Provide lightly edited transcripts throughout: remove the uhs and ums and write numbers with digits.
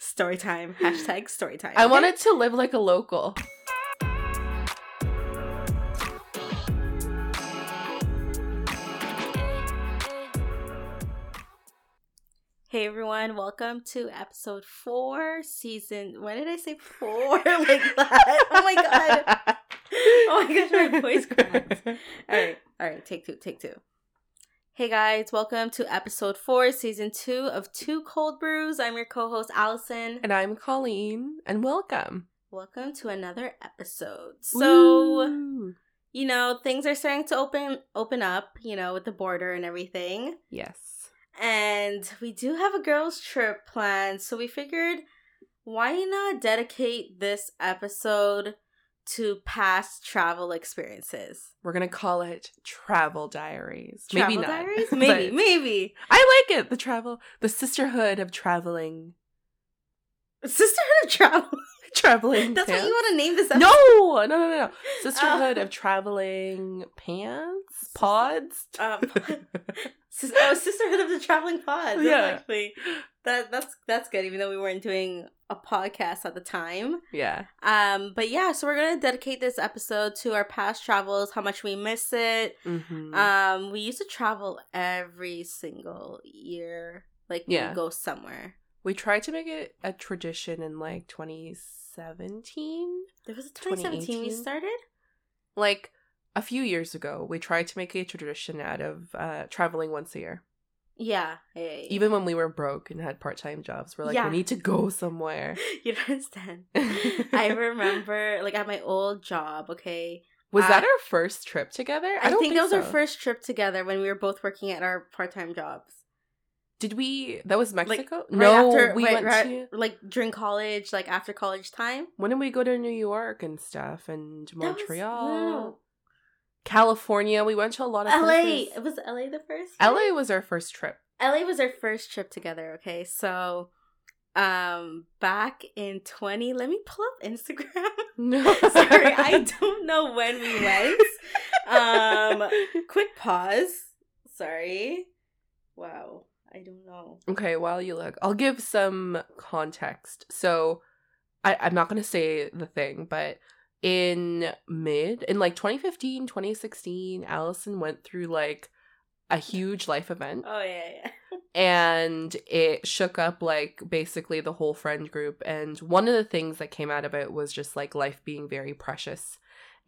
Story time. Hashtag story time. I wanted to live like a local. Hey everyone, welcome to episode 4, season... Why did I say 4 like that? Oh my god. Oh my gosh, my voice cracks. All right, take two. Hey guys, welcome to episode 4, season 2 of Two Cold Brews. I'm your co-host, Allison. And I'm Colleen. And welcome. Welcome to another episode. So... Ooh. You know, things are starting to open up, you know, with the border and everything. Yes. And we do have a girls' trip planned, so we figured why not dedicate this episode to past travel experiences. We're going to call it Travel Diaries. Travel maybe not. Diaries? Maybe. I like it. The sisterhood of traveling. Sisterhood of travel? Traveling That's pants. What you want to name this episode? No. Sisterhood of traveling pants? Pods? Sisterhood of the Traveling Pods. Yeah. Actually, that's good, even though we weren't doing a podcast at the time. Yeah. But yeah, so we're going to dedicate this episode to our past travels, how much we miss it. Mm-hmm. We used to travel every single year. Like, yeah. We go somewhere. We tried to make it a tradition in, like, 2017. There was a 2017 we started? Like, a few years ago, we tried to make a tradition out of traveling once a year. Yeah. Even when we were broke and had part-time jobs, we're like, we need to go somewhere. You don't understand. I remember, like, at my old job, okay? Was that our first trip together? I don't think that was our first trip together when we were both working at our part-time jobs. Did we... That was Mexico? Like, we went to... Like, during college, like, after college time. When did we go to New York and stuff? And Montreal? California. We went to a lot of places. LA. Was LA the first? LA was our first trip. LA was our first trip together, okay? So, back in 20... Let me pull up Instagram. No. Sorry, I don't know when we went. Quick pause. Sorry. Wow. I don't know. Okay, while you look, I'll give some context. So, I'm not going to say the thing, but in 2015, 2016, Allison went through, like, a huge life event. Oh, yeah. And it shook up, like, basically the whole friend group. And one of the things that came out of it was just, like, life being very precious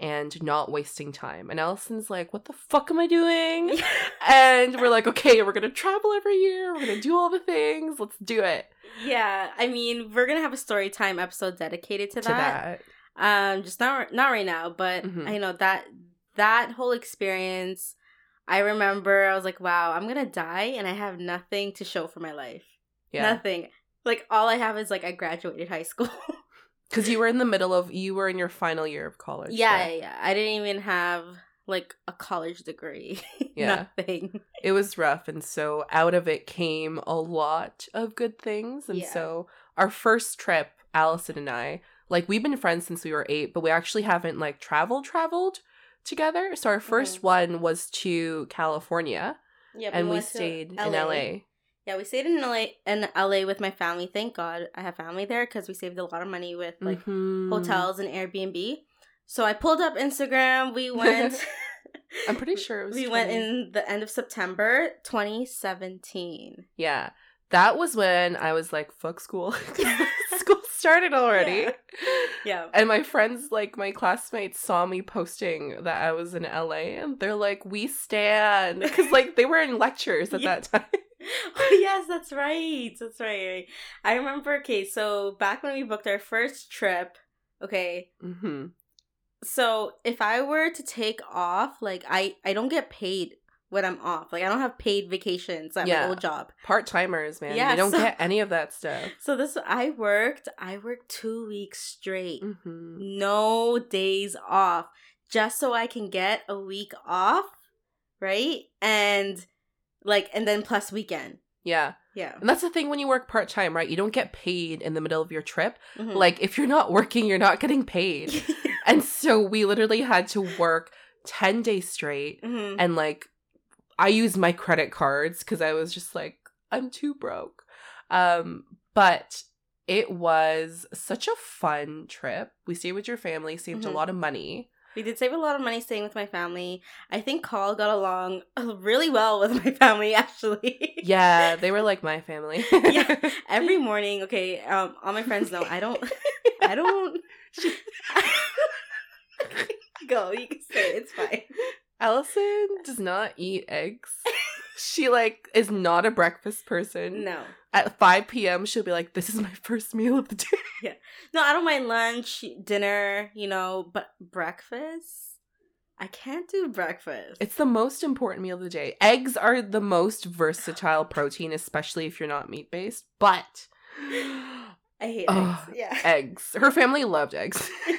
and not wasting time. And Allison's like, what the fuck am I doing? And we're like, okay, we're going to travel every year. We're going to do all the things. Let's do it. Yeah. I mean, we're going to have a story time episode dedicated to that. Just not right now. But mm-hmm. I know that whole experience, I remember I was like, wow, I'm going to die. And I have nothing to show for my life. Yeah. Nothing. Like, all I have is, like, I graduated high school. Because you were in your final year of college. Yeah. I didn't even have, like, a college degree. Yeah. Nothing. It was rough. And so out of it came a lot of good things. And so our first trip, Allison and I, like, we've been friends since we were 8, but we actually haven't, like, traveled together. So our first one was to California. Yeah, and we stayed in L.A. Yeah, we stayed in LA with my family. Thank God I have family there because we saved a lot of money with, like, hotels and Airbnb. So I pulled up Instagram. We went. I'm pretty sure it was. We went in the end of September 2017. Yeah. That was when I was like, fuck school. School started already. Yeah. And my friends, like, my classmates saw me posting that I was in LA and they're like, we stan. Because, like, they were in lectures at that time. Oh, yes, that's right. I remember, okay, so back when we booked our first trip, okay, mm-hmm. So if I were to take off, like, I don't get paid when I'm off. Like, I don't have paid vacations at my old job. Part-timers, man. Yeah, you don't get any of that stuff. So I worked 2 weeks straight. Mm-hmm. No days off. Just so I can get a week off, right? And then plus weekend. Yeah. Yeah. And that's the thing when you work part-time, right? You don't get paid in the middle of your trip. Mm-hmm. Like, if you're not working, you're not getting paid. And so we literally had to work 10 days straight. Mm-hmm. And, like, I used my credit cards because I was just like, I'm too broke. But It was such a fun trip. We stayed with your family, saved a lot of money. We did save a lot of money staying with my family. I think Carl got along really well with my family, actually. Yeah, they were like my family. Yeah, every morning. Okay, all my friends know I don't. Go, you can say it, it's fine. Allison does not eat eggs. She is not a breakfast person. No. At 5 p.m., she'll be like, this is my first meal of the day. Yeah. No, I don't mind lunch, dinner, but breakfast? I can't do breakfast. It's the most important meal of the day. Eggs are the most versatile protein, especially if you're not meat-based. But I hate eggs. Yeah. Eggs. Her family loved eggs. Yeah.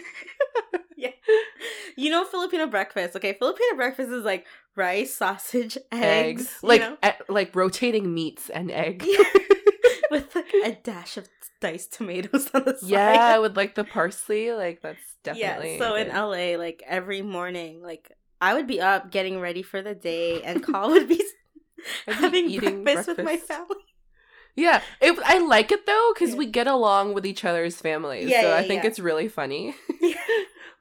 Filipino breakfast, okay? Filipino breakfast is like rice, sausage, eggs. Rotating meats and eggs. Yeah. With a dash of diced tomatoes on the side. Yeah, with the parsley, that's definitely. Yeah, so in LA, every morning, I would be up getting ready for the day, and Carl would be having breakfast with my family. Yeah, I like it though because we get along with each other's families, so I think it's really funny. Yeah.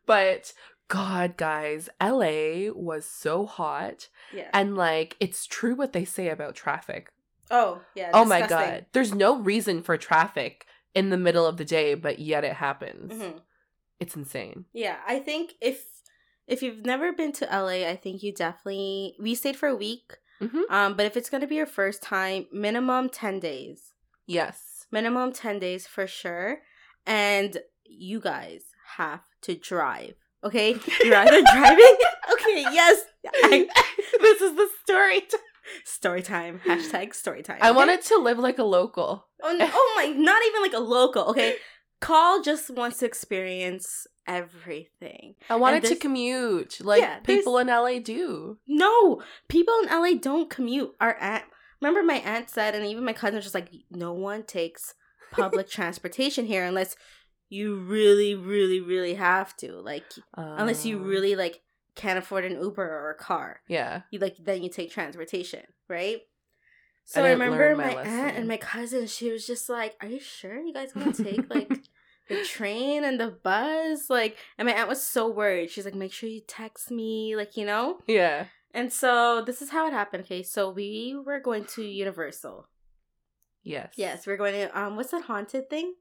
But God, guys, LA was so hot, and it's true what they say about traffic. Oh, yeah. Oh, disgusting. My God. There's no reason for traffic in the middle of the day, but yet it happens. Mm-hmm. It's insane. Yeah, I think if you've never been to LA, I think you definitely... We stayed for a week, but if it's going to be your first time, minimum 10 days. Yes. Minimum 10 days for sure. And you guys have to drive, okay? You're either driving... Okay, yes. This is the story time. Story time. Hashtag story time. Okay? I wanted to live like a local. Not even like a local. Okay. Carl just wants to experience everything. I wanted to commute. People in LA do. No. People in LA don't commute. Our aunt, remember my aunt said, and even my cousin was just no one takes public transportation here unless you really, really, really have to. Unless you really can't afford an Uber or a car. Yeah. Then you take transportation, right? So I remember my aunt and my cousin, she was just like, are you sure you guys want to take the train and the bus? And my aunt was so worried. She's like, make sure you text me, Yeah. And so this is how it happened, okay? So we were going to Universal. Yes. Yes, we're going to, what's that haunted thing?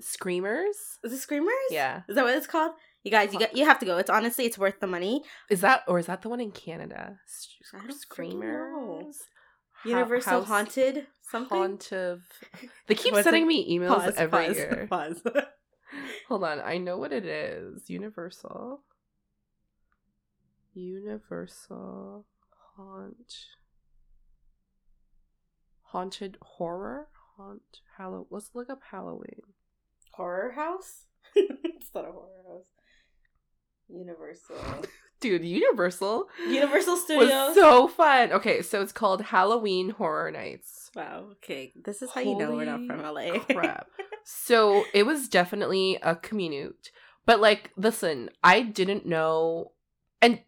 Screamers. Is it Screamers? Yeah. Is that what it's called? You guys, you have to go. It's honestly, it's worth the money. Is that the one in Canada? Screamers? Universal House Haunted? Something? Haunted. They keep sending me emails every year. Pause. Hold on. I know what it is. Universal Haunted Horror? Let's look up Halloween. Horror House? It's not a horror house. Universal. Dude, Universal Studios was so fun. Okay, so it's called Halloween Horror Nights. Wow, okay. This is how you know we're not from LA. Crap. So it was definitely a commute. But listen, I didn't know, and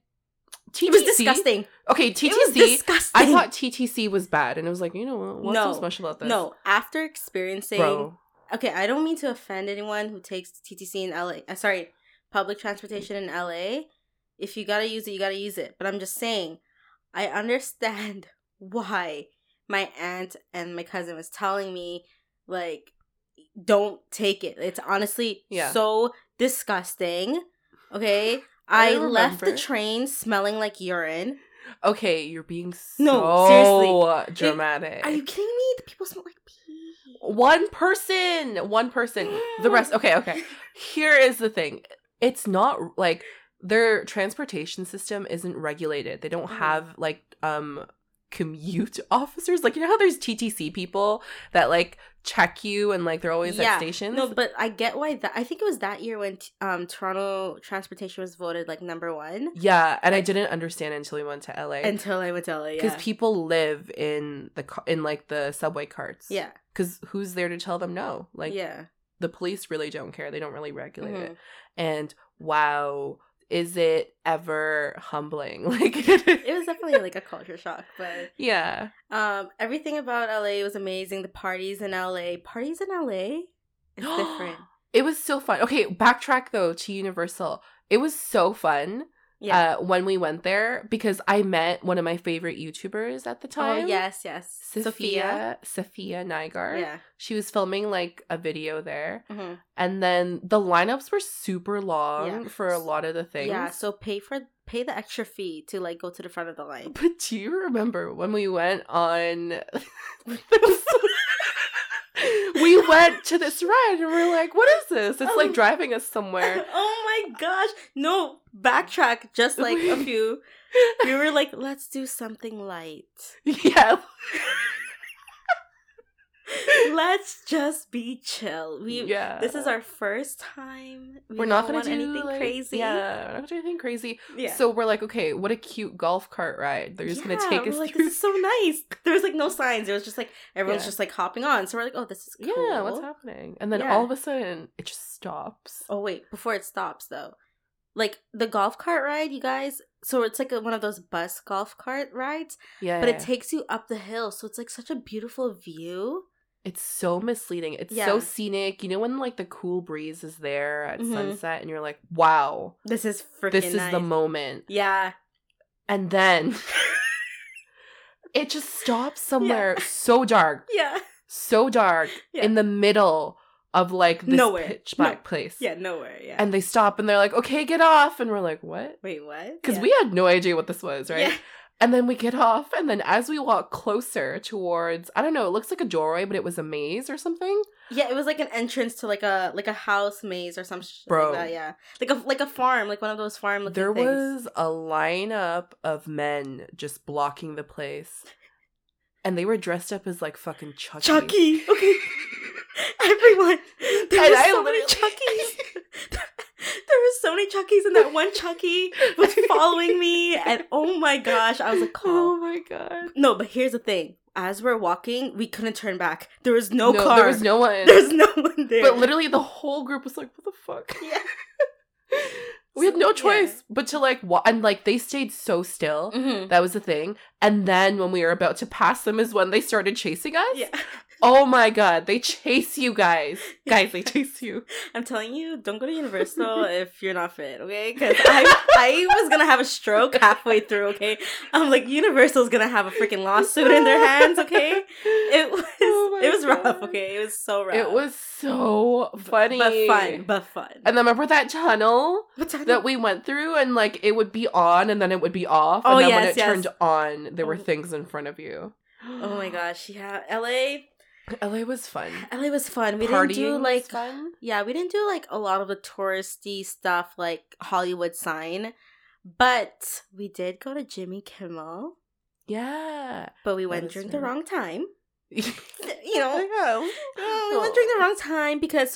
TTC. It was disgusting. Okay, TTC. It was disgusting. I thought TTC was bad, and I was like, what's so special about this? No, after experiencing... Bro. Okay, I don't mean to offend anyone who takes TTC in LA. Sorry, public transportation in LA. If you gotta use it, you gotta use it. But I'm just saying, I understand why my aunt and my cousin was telling me, don't take it. It's honestly so disgusting. Okay? I left the train smelling like urine. Okay, you're being so dramatic. Are you kidding me? The people smell like pee. One person. The rest. Okay. Here is the thing. It's not their transportation system isn't regulated. They don't have commute officers. How there's TTC people that check you and they're always at stations. No, but I get why that. I think it was that year when Toronto transportation was voted number one. Yeah, and I didn't understand until we went to LA. Until I went to LA, yeah. Because people live in the subway carts. Yeah. Because who's there to tell them no? The police really don't care. They don't really regulate it. And wow, is it ever humbling? Like it was definitely like a culture shock, but yeah. Everything about LA was amazing. The parties in LA is different. It was so fun. Okay, backtrack though to Universal. It was so fun. Yeah. When we went there, because I met one of my favorite YouTubers at the time. Oh, yes. Sophia Nygaard. Yeah. She was filming, like, a video there. Mm-hmm. And then the lineups were super long for a lot of the things. Yeah, so pay the extra fee to, like, go to the front of the line. But do you remember when we went on... We went to this ride and we're like, what is this? It's like driving us somewhere. Oh my gosh. No, backtrack just like a few. We were like, let's do something light. Yeah. Let's just be chill. This is our first time. We're not going to do anything crazy. Yeah, we're not going to do anything crazy. Yeah. So we're like, okay, what a cute golf cart ride. They're just going to take us through. This is so nice. There was like no signs. It was just like everyone's just like hopping on. So we're like, oh, this is cool. Yeah, what's happening? And then all of a sudden, it just stops. Oh wait, before it stops though, like the golf cart ride, you guys. So it's like one of those bus golf cart rides. Yeah, but it takes you up the hill, so it's like such a beautiful view. It's so misleading. It's so scenic. You know when, like, the cool breeze is there at sunset and you're like, wow. This is freaking nice. This is the moment. Yeah. And then it just stops somewhere so dark. Yeah. So dark in the middle of, like, this pitch black place. Yeah, nowhere. Yeah. And they stop and they're like, okay, get off. And we're like, what? Wait, what? Because we had no idea what this was, right? Yeah. And then we get off, and then as we walk closer towards, I don't know, it looks like a doorway, but it was a maze or something. Yeah, it was like an entrance to like a house maze or some shit like that, yeah. Like a farm, like one of those farm-looking things. There was a lineup of men just blocking the place, and they were dressed up as like fucking Chucky. Chucky! Okay. Everyone! There were so many Chuckies, and that one Chucky was following me, and oh my gosh, I was like, oh my god. No, but here's the thing. As we're walking, we couldn't turn back. There was no car. There was no one. There's no one there. But literally the whole group was like, what the fuck? Yeah. We had no choice but to like walk. And like they stayed so still. Mm-hmm. That was the thing. And then when we were about to pass them is when they started chasing us. Yeah. Oh my god, they chase you guys. Guys, they chase you. I'm telling you, don't go to Universal if you're not fit, okay? Because I was going to have a stroke halfway through, okay? I'm like, Universal's going to have a freaking lawsuit in their hands, okay? It was rough, okay? It was so rough. It was so funny. But fun. And then remember that tunnel? What tunnel? That we went through, and like it would be on and then it would be off. And then when it turned on, there were things in front of you. Oh my gosh, yeah. LA was fun. We didn't do like a lot of the touristy stuff like Hollywood sign, but we did go to Jimmy Kimmel. Yeah, but we went during the wrong time. We went during the wrong time because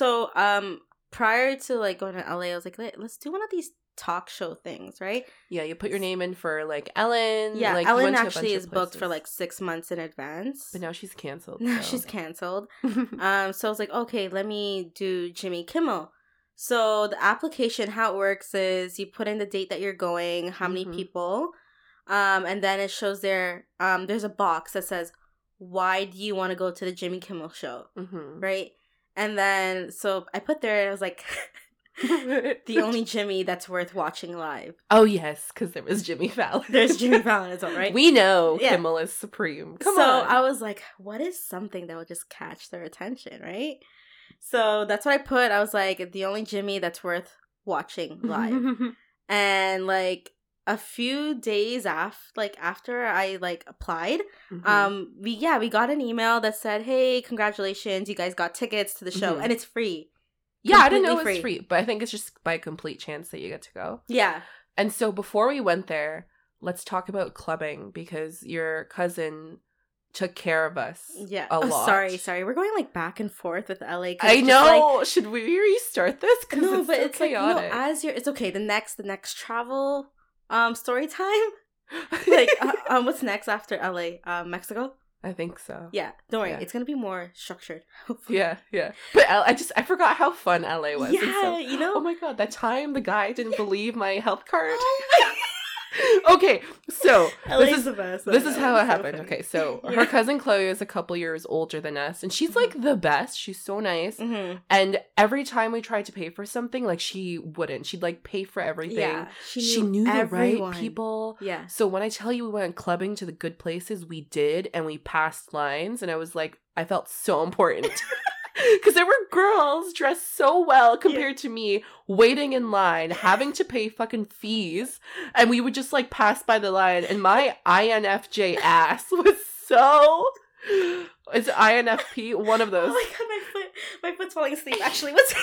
prior to like going to LA, I was like, let's do one of these talk show things, right? Yeah, you put your name in for like Ellen. Yeah, like, Ellen actually is booked for like 6 months in advance. But now she's canceled. Now she's canceled. So I was like, okay, let me do Jimmy Kimmel. So the application, how it works is you put in the date that you're going, how many people, and then it shows there. There's a box that says, "Why do you want to go to the Jimmy Kimmel show?" Mm-hmm. Right, and then so I put there, and I was like. The only Jimmy that's worth watching live. Oh, yes, because there was Jimmy Fallon. There's Jimmy Fallon as well, right? We know Kimmel is supreme. Come on. So I was like, what is something that will just catch their attention, right? So that's what I put. I was like, the only Jimmy that's worth watching live. And like a few days after I like applied, we got an email that said, hey, congratulations, you guys got tickets to the show. And it's free. Yeah, I didn't know it was free, but I think it's just by complete chance that you get to go. Yeah. And so before we went there, let's talk about clubbing because your cousin took care of us a lot. Sorry. We're going like back and forth with LA. I know. Like, should we restart this? Because it's so chaotic. Like, it's okay. The next travel story time. Like, what's next after LA? Mexico? I think so. Yeah. Don't worry. Yeah. It's going to be more structured. Hopefully. Yeah. Yeah. But I forgot how fun LA was. Yeah. So, you know? Oh my God. That time the guy didn't believe my health card. Oh my God. Okay. So this is how it happened. Funny. Okay. So her cousin Chloe is a couple years older than us. And she's like the best. She's so nice. Mm-hmm. And every time we tried to pay for something, like she wouldn't. She'd like pay for everything. Yeah. She knew the right people. Yeah. So when I tell you we went clubbing to the good places, we did. And we passed lines. And I was like, I felt so important. Because there were girls dressed so well compared to me, waiting in line, having to pay fucking fees, and we would just like pass by the line, and my INFJ ass was so... It's INFP, one of those. Oh my God, my foot's falling asleep. Actually, what's...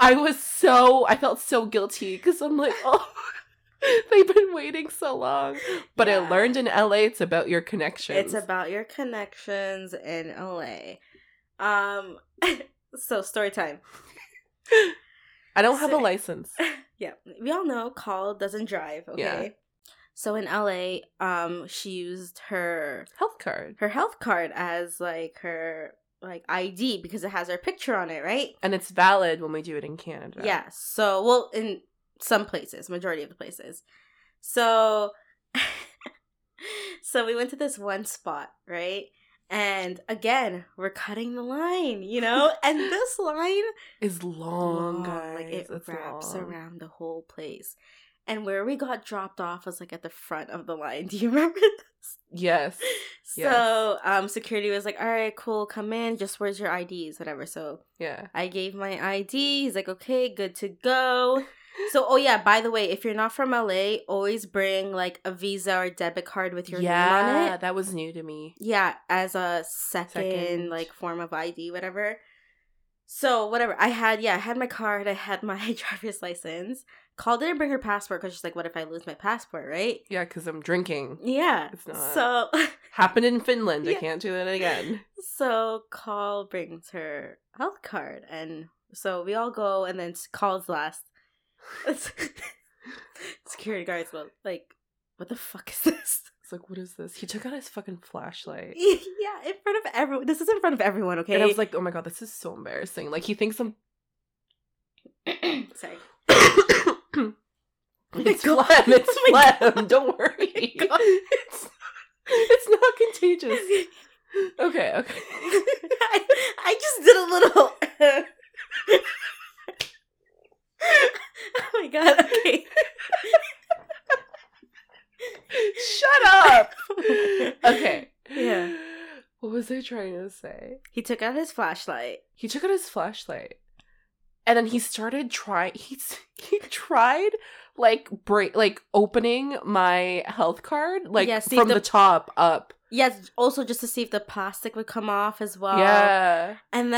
I felt so guilty, because I'm like, oh... They've been waiting so long. But I learned in LA, it's about your connections. It's about your connections in LA. So story time. I don't have a license. Yeah. We all know Call doesn't drive, okay? Yeah. So in LA, she used her health card as like her ID because it has her picture on it, right? And it's valid when we do it in Canada. Yeah. So in some places, majority of the places. So, so we went to this one spot, right? And again, we're cutting the line, you know? And this line is long, guys. Like, it wraps around the whole place. And where we got dropped off was like at the front of the line. Do you remember this? Yes. So security was like, all right, cool, come in. Just where's your IDs? Whatever. So yeah, I gave my ID. He's like, okay, good to go. So, oh yeah, by the way, if you're not from LA, always bring like a Visa or debit card with your name on it. Yeah, that was new to me. Yeah, as a second like form of ID, whatever. So, whatever. I had my card. I had my driver's license. Call didn't bring her passport because she's like, what if I lose my passport, right? Yeah, because I'm drinking. Yeah. It's not. So. Happened in Finland. Yeah. I can't do it again. So, Call brings her health card. And so we all go, and then Call's last. Security guards were like, what the fuck is this? It's like, what is this? He took out his fucking flashlight. Yeah, in front of everyone. This is in front of everyone, okay? And I was like, oh my God, this is so embarrassing. Like, he thinks I'm... Sorry. It's phlegm. Don't worry. It's not contagious. Okay. I just did a little... Oh my God, okay. Shut up! Okay. Yeah. What was I trying to say? He took out his flashlight. And then he started tried opening my health card, like, from the top up. Yes, also just to see if the plastic would come off as well. Yeah. And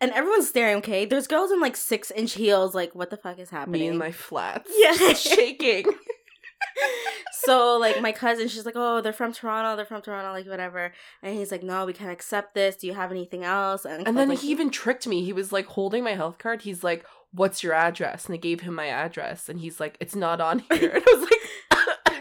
everyone's staring, okay? There's girls in, like, 6-inch heels, like, what the fuck is happening? Me in my flats. Yeah. Shaking. So, like, my cousin, she's like, oh, they're from Toronto, like, whatever. And he's like, no, we can't accept this. Do you have anything else? And then he even tricked me. He was, like, holding my health card. He's like, what's your address? And I gave him my address. And he's like, it's not on here. And I was like...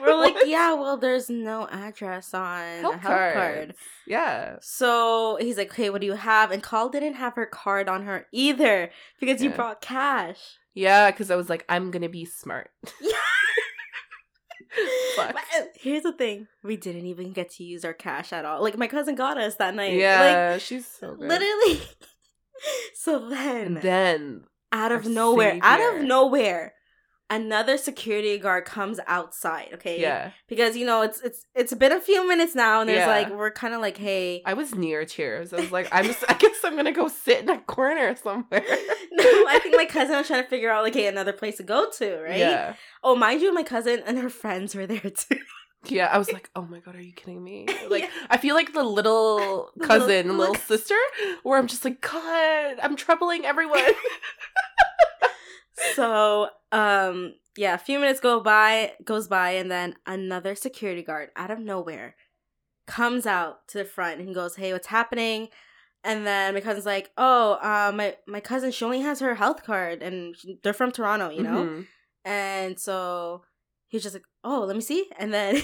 We're like, yeah, well, there's no address on the health card. Yeah. So he's like, okay, what do you have? And Call didn't have her card on her either because you brought cash. Yeah, because I was like, I'm going to be smart. Yeah. But here's the thing. We didn't even get to use our cash at all. Like, my cousin got us that night. Yeah, like, she's so good. Literally. So then out of nowhere. Another security guard comes outside, okay? Yeah. Because, you know, it's been a few minutes now, and there's, like, we're kind of like, hey. I was near tears. I was like, I guess I'm going to go sit in a corner somewhere. No, I think my cousin was trying to figure out, like, hey, another place to go to, right? Yeah. Oh, mind you, my cousin and her friends were there, too. Yeah, I was like, oh my God, are you kidding me? Like, yeah. I feel like the little cousin, little sister, where I'm just like, God, I'm troubling everyone. So, a few minutes goes by, and then another security guard out of nowhere comes out to the front and goes, hey, what's happening? And then my cousin's like, oh, my cousin, she only has her health card, and they're from Toronto, you know? Mm-hmm. And so he's just like, oh, let me see. And then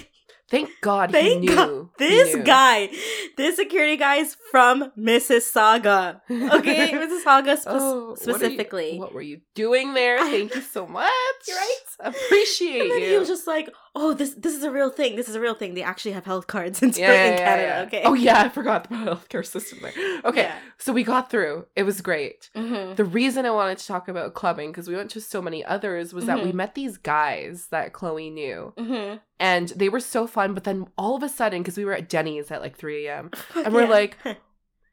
Thank God he knew. This guy, this security guy is from Mississauga. Okay, Mississauga specifically. What were you doing there? Thank you so much. You're right. Appreciate and then you. He was just like, oh, this is a real thing. This is a real thing. They actually have health cards in Canada. Yeah. Okay. Oh, yeah. I forgot the healthcare system there. Okay. Yeah. So we got through. It was great. Mm-hmm. The reason I wanted to talk about clubbing, because we went to so many others, was that we met these guys that Chloe knew. Mm-hmm. And they were so fun, but then all of a sudden, because we were at Denny's at like 3 a.m., and we're like,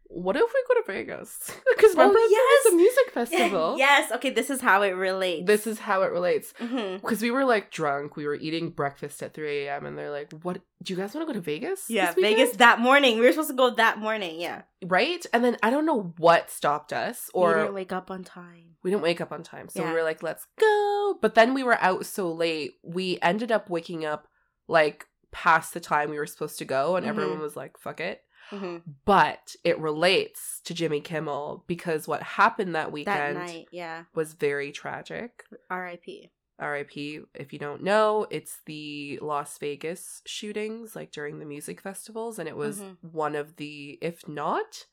what if we go to Vegas? Because remember, there's a music festival. Yes, okay, this is how it relates. This is how it relates. Because we were like drunk, we were eating breakfast at 3 a.m., and they're like, what, do you guys want to go to Vegas? Yeah, Vegas that morning. We were supposed to go that morning, yeah. Right? And then I don't know what stopped us. Or we didn't wake up on time. We didn't wake up on time, so we were like, let's go. But then we were out so late, we ended up waking up like past the time we were supposed to go, and everyone was like, fuck it. But it relates to Jimmy Kimmel, because what happened that weekend was very tragic. R.I.P. If you don't know, it's the Las Vegas shootings, like during the music festivals, and it was one of the, if not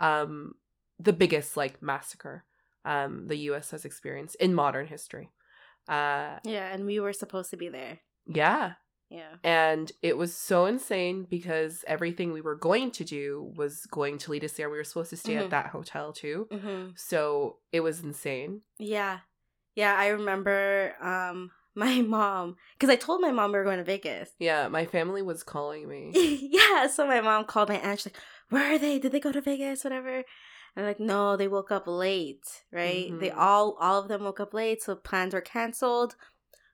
the biggest like massacre the U.S. has experienced in modern history. And we were supposed to be there. Yeah. And it was so insane, because everything we were going to do was going to lead us there. We were supposed to stay at that hotel too. So it was insane. Yeah. Yeah, I remember my mom, because I told my mom we were going to Vegas. Yeah, my family was calling me. So my mom called my aunt. She's like, where are they? Did they go to Vegas? Whatever. I'm like, no, they woke up late, right? They all of them woke up late, so plans were canceled.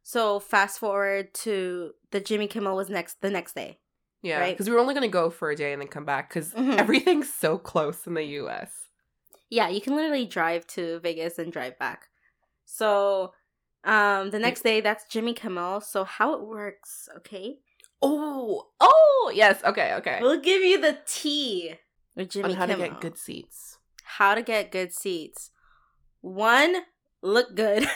So fast forward to the Jimmy Kimmel was the next day. Yeah, because we were only going to go for a day and then come back, because everything's so close in the U.S. Yeah, you can literally drive to Vegas and drive back. So the next day, that's Jimmy Kimmel. So how it works, okay? Oh, yes, okay. We'll give you the tea with Jimmy Kimmel. On how to get good seats. One, look good.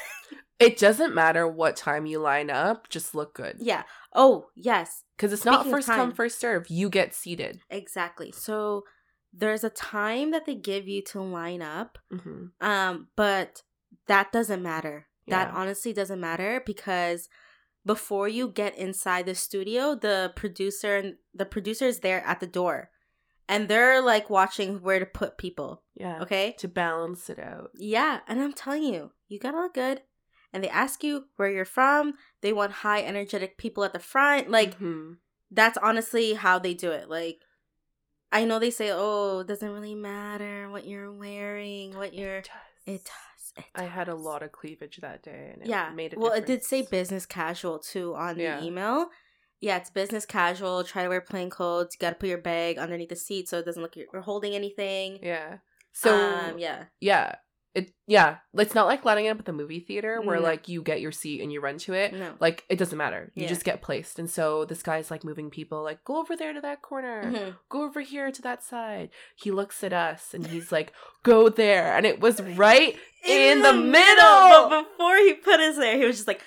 It doesn't matter what time you line up, just look good. Yeah. Oh, yes. Because it's not first come, first serve. You get seated. Exactly. So there's a time that they give you to line up, but that doesn't matter. Yeah. That honestly doesn't matter, because before you get inside the studio, the producer is there at the door. And they're, like, watching where to put people. Yeah. Okay? To balance it out. Yeah. And I'm telling you, you gotta look good. And they ask you where you're from. They want high, energetic people at the front. Like, that's honestly how they do it. Like, I know they say, oh, it doesn't really matter what you're wearing, what you're... It does. I had a lot of cleavage that day, and it made a difference. Well, it did say business casual, too, on the email. Yeah, it's business casual. Try to wear plain clothes. You got to put your bag underneath the seat so it doesn't look like you're holding anything. Yeah. So, yeah. It's not like lining up at the movie theater where like you get your seat and you run to it. No. Like, it doesn't matter. You just get placed. And so this guy's like moving people, like, go over there to that corner, go over here to that side. He looks at us and he's like, go there. And it was right in the middle. But before he put us there, he was just like,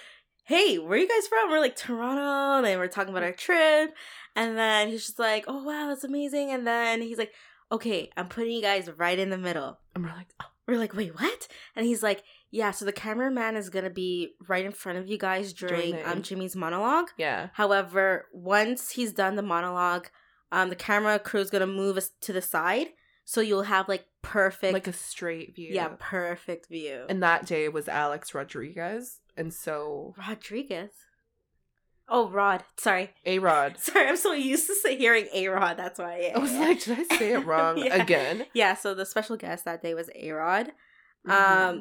hey, where are you guys from? We're like Toronto, and we're talking about our trip. And then he's just like, oh wow, that's amazing. And then he's like, okay, I'm putting you guys right in the middle. And we're like, oh. We're like, wait, what? And he's like, yeah, so the cameraman is going to be right in front of you guys during Jimmy's monologue. Yeah. However, once he's done the monologue, the camera crew is going to move us to the side. So you'll have like perfect. Like a straight view. Yeah, perfect view. And that day was Alex Rodriguez. And so. Rodriguez? Oh, Rod. Sorry. A-Rod. Sorry, I'm so used to hearing A-Rod. That's why. I was like, did I say it wrong again? Yeah, so the special guest that day was A-Rod. Yeah,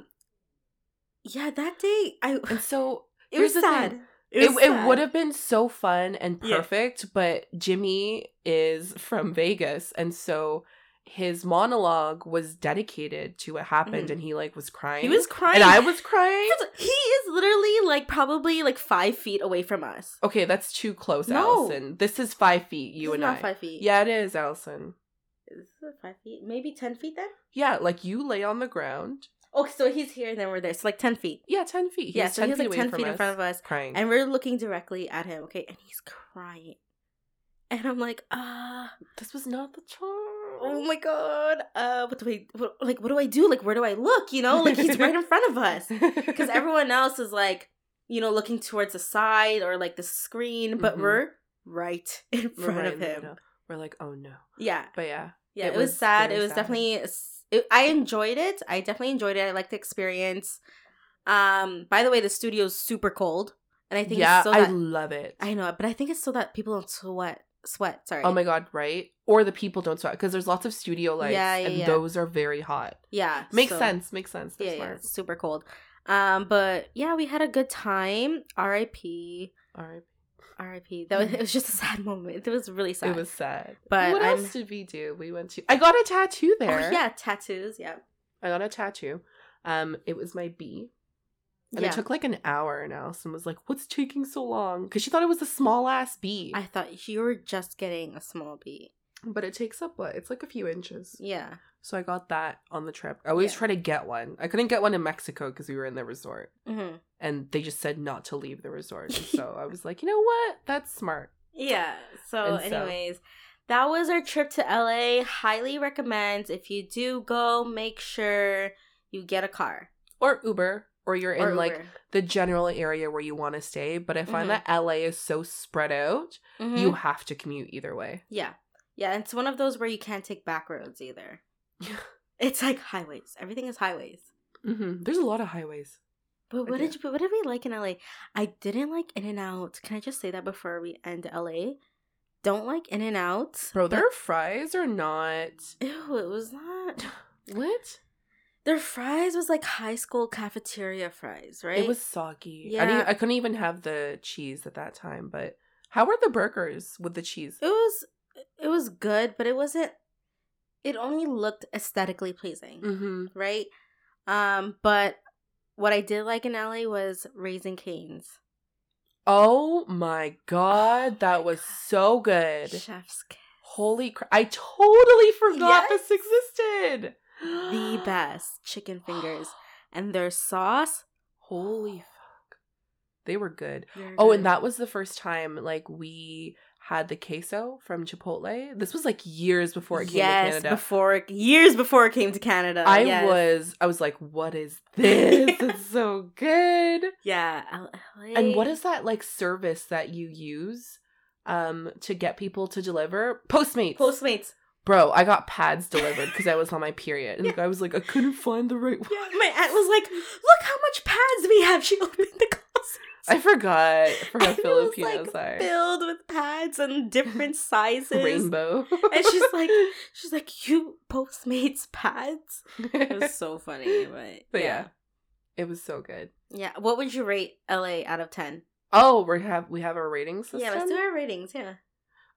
that day. And so it was sad. It would have been so fun and perfect, but Jimmy is from Vegas. And so his monologue was dedicated to what happened, and he like was crying. He was crying, and I was crying. He is literally like probably like 5 feet away from us. Okay, that's too close, no. Allison. This is 5 feet. You and I. Not 5 feet. Yeah, it is, Allison. Is it 5 feet? Maybe 10 feet then. Yeah, like you lay on the ground. Oh, so he's here, and then we're there. So like 10 feet. Yeah, 10 feet. He's so he's like 10 feet in front of us, crying, and we're looking directly at him. Okay, and he's crying. And I'm like, this was not the charm. Oh my God. What do I do? Like, where do I look? You know, like he's right in front of us. Because everyone else is like, you know, looking towards the side or like the screen, but we're right in front of him. No. We're like, oh no. Yeah. But yeah. Yeah, it was sad. It was sad. I enjoyed it. I definitely enjoyed it. I liked the experience. By the way, the studio's super cold. And I think it's so that, I love it. I know, but I think it's so that people don't sweat, sorry. Oh my God, right? Or the people don't sweat, because there's lots of studio lights and those are very hot. Yeah. Makes sense. They're smart. Yeah, super cold. But yeah, we had a good time. R.I.P. It was just a sad moment. It was really sad. It was sad. But what else did we do? We went to... I got a tattoo there. Oh, yeah, tattoos. Yeah. I got a tattoo. It was my B. And it took like an hour, and Allison was like, what's taking so long? Because she thought it was a small ass B. I thought you were just getting a small B. But it takes up what? It's like a few inches. Yeah. So I got that on the trip. I always try to get one. I couldn't get one in Mexico because we were in the resort. Mm-hmm. And they just said not to leave the resort. So I was like, you know what? That's smart. Yeah. So anyways, that was our trip to LA. Highly recommend. If you do go, make sure you get a car. Or Uber. Or you're in like the general area where you want to stay. But I find that LA is so spread out. Mm-hmm. You have to commute either way. Yeah. Yeah, it's one of those where you can't take back roads either. It's like highways. Everything is highways. Mm-hmm. There's a lot of highways. But what did we like in LA? I didn't like In-N-Out. Can I just say that before we end LA? Don't like In-N-Out. Bro, their fries are not... Ew, it was not... What? Their fries was like high school cafeteria fries, right? It was soggy. Yeah. I couldn't even have the cheese at that time, but... How were the burgers with the cheese? It was good, but it wasn't... It only looked aesthetically pleasing, right? But what I did like in LA was Raising Cane's. Oh my God, that was so good. Chef's kiss. Holy crap. I totally forgot this existed. The best chicken fingers. And their sauce. Holy fuck. They were good. They're good. And that was the first time, like, we... had the queso from Chipotle. This was like years before it came to Canada. Years before it came to Canada. I was like, what is this? It's so good. Yeah. And what is that like service that you use to get people to deliver? Postmates. Bro, I got pads delivered because I was on my period. And the guy was like, I couldn't find the right one. Yeah, my aunt was like, look how much pads we have. She opened the closet. I forgot for how Filipinos are. Filled with pads and different sizes. Rainbow. And she's like, you Postmates pads? It was so funny. But yeah, it was so good. Yeah. What would you rate LA out of 10? Oh, we have our ratings system? Yeah, let's do our ratings, yeah.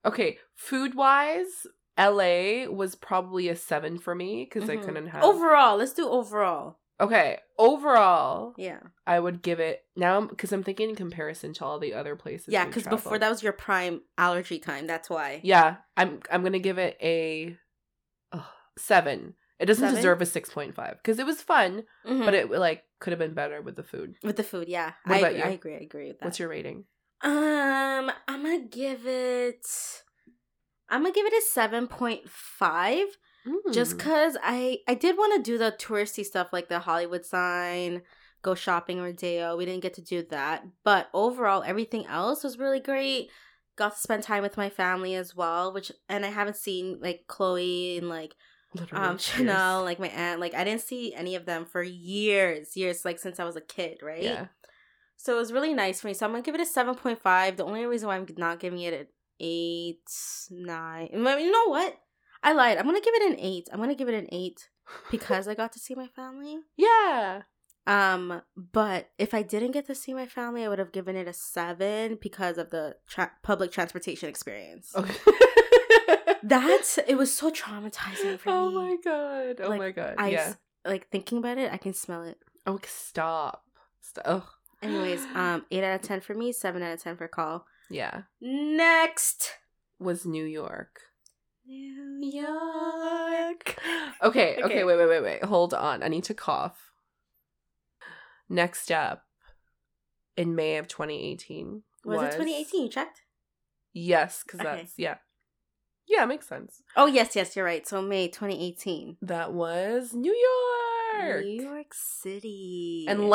Okay, food-wise, LA was probably a 7 for me because I couldn't have... Overall, let's do overall. Okay, overall, I would give it now because I'm thinking in comparison to all the other places. Yeah, because before that was your prime allergy time. That's why. Yeah, I'm gonna give it a 7. It doesn't deserve a 6.5 because it was fun, but it like could have been better with the food. Yeah, I agree. I agree with that. What's your rating? I'm gonna give it a 7.5. Just because I did want to do the touristy stuff like the Hollywood sign, go shopping, Rodeo. We didn't get to do that. But overall, everything else was really great. Got to spend time with my family as well, and I haven't seen like Chloe and like Chanel, like my aunt. Like I didn't see any of them for years, like since I was a kid, right? Yeah. So it was really nice for me. So I'm going to give it a 7.5. The only reason why I'm not giving it an 8, 9. You know what? I lied. I'm going to give it an 8. I'm going to give it an 8 because I got to see my family. Yeah. But if I didn't get to see my family, I would have given it a 7 because of the public transportation experience. Okay. It was so traumatizing for me. Oh my God. Like thinking about it, I can smell it. Oh, stop. Anyways, 8 out of 10 for me, 7 out of 10 for Call. Yeah. Next was New York. New York. Okay, wait. Hold on. I need to cough. Next up in May of 2018. Was it 2018? You checked? Yes, because that's, yeah. Yeah, it makes sense. Oh, yes, you're right. So May 2018. That was New York. New York City. And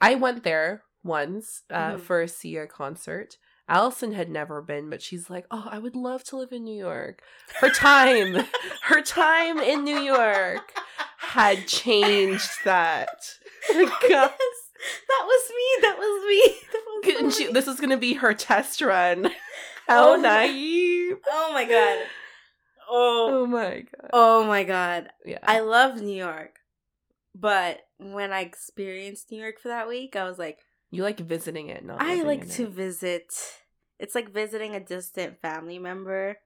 I went there once for a Sia concert. Allison had never been, but she's like, oh, I would love to live in New York. Her time in New York had changed that. Yes. That was me. This is going to be her test run. How naive. Oh, my God. Oh, my God. Yeah. I love New York. But when I experienced New York for that week, I was like... You like visiting it, not living in it. I like to visit. It's like visiting a distant family member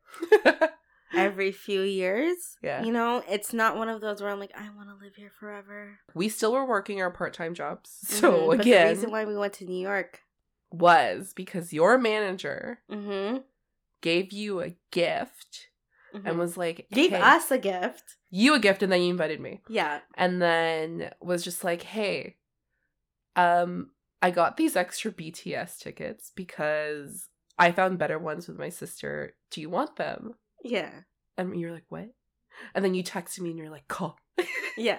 every few years. Yeah. You know, it's not one of those where I'm like, I want to live here forever. We still were working our part-time jobs. So, but again... the reason why we went to New York... was because your manager gave you a gift and was like, hey, gave us a gift. You a gift, and then you invited me. Yeah. And then was just like, hey, I got these extra BTS tickets because I found better ones with my sister. Do you want them? Yeah. And you're like, what? And then you texted me and you're like, call. Yeah.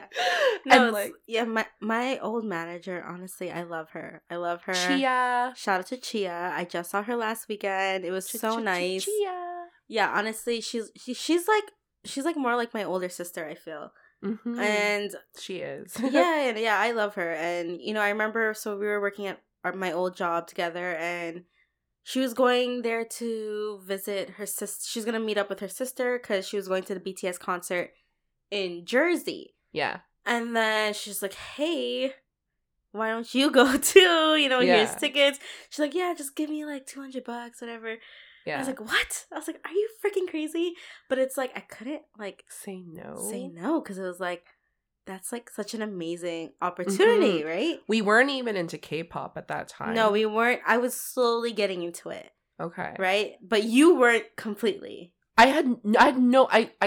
No, and like, yeah, my old manager, honestly, I love her. Chia. Shout out to Chia. I just saw her last weekend. It was so nice. Chia. Yeah, honestly, she's like more like my older sister, I feel. Mm-hmm. And she is. yeah, I love her. And you know, I remember we were working at my old job together, and she was going there to visit her sister. She's going to meet up with her sister cuz she was going to the BTS concert in Jersey. Yeah. And then she's like, hey, why don't you go too? You know, here's tickets. She's like, yeah, just give me like $200, whatever. Yeah. I was like, what? I was like, are you freaking crazy? But it's like, I couldn't like say no. Because it was like, that's like such an amazing opportunity, right? We weren't even into K-pop at that time. No, we weren't. I was slowly getting into it. Okay. Right? But you weren't completely. I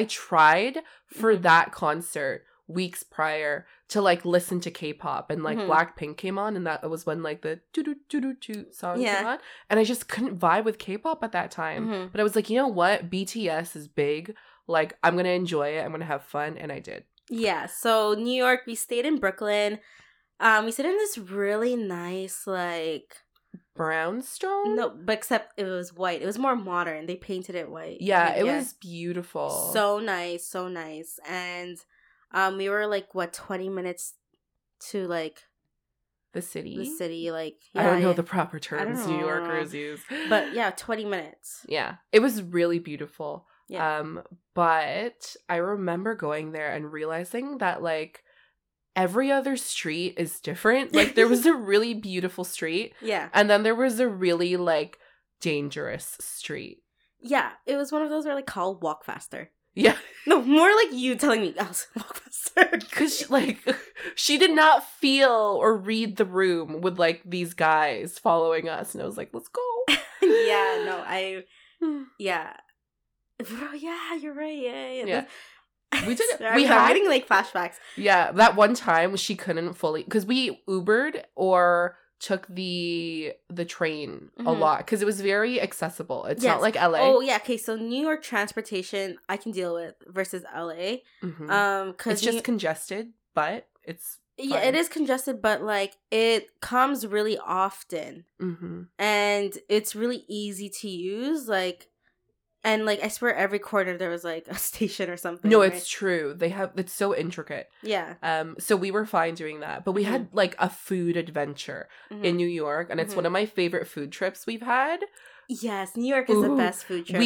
tried for that concert weeks prior to like listen to K-pop, and like Blackpink came on, and that was when like the doo doo doo doo doo song came on, and I just couldn't vibe with K-pop at that time. But I was like, you know what, BTS is big, like I'm gonna enjoy it, I'm gonna have fun, and I did. Yeah. So New York, we stayed in Brooklyn. We stayed in this really nice like brownstone? No, but except it was white. It was more modern. They painted it white. Yeah, it was beautiful. So nice. And we were like, what, 20 minutes to like the city, like, yeah, I don't know the proper terms New Yorkers use, but yeah, 20 minutes. Yeah, it was really beautiful. Yeah. But I remember going there and realizing that like every other street is different. Like there was a really beautiful street, and then there was a really like dangerous street. Yeah, it was one of those where like I'll walk faster. Yeah. No, more like you telling me, Allison, walk faster. Because she did not feel or read the room with, like, these guys following us. And I was like, let's go. Yeah. Bro, yeah, you're right. Yeah. We did it. I'm getting, like, flashbacks. Yeah, that one time she couldn't fully, because we Ubered or took the train a lot because it was very accessible. It's not like LA. Oh yeah, okay. So New York transportation I can deal with versus LA. Cause it's just congested, but it's fun. Yeah, it is congested, but like it comes really often, and it's really easy to use. Like, and like I swear every corner there was like a station or something. No, right? It's true. It's so intricate. Yeah. So we were fine doing that, but we had like a food adventure in New York, and it's one of my favorite food trips we've had. Yes, New York is the best food trip.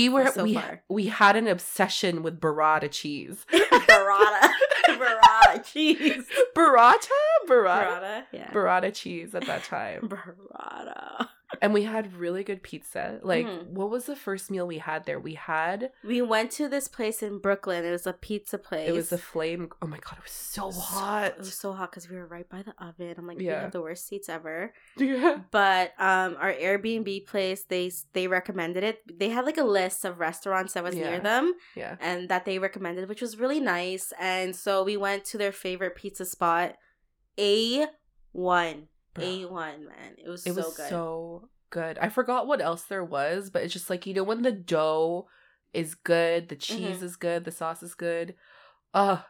We had an obsession with burrata cheese. Burrata cheese. Burrata. Yeah. Burrata cheese at that time. Burrata. And we had really good pizza. Like, what was the first meal we had there? We went to this place in Brooklyn. It was a pizza place. It was a flame. Oh, my God. It was so hot. It was so hot because we were right by the oven. I'm like, we have the worst seats ever. Yeah. But our Airbnb place, they recommended it. They had, like, a list of restaurants that was near them. Yeah. And that they recommended, which was really nice. And so we went to their favorite pizza spot, A1. Bro. A1, man. It was so good. It was so good. I forgot what else there was, but it's just like, you know, when the dough is good, the cheese is good, the sauce is good.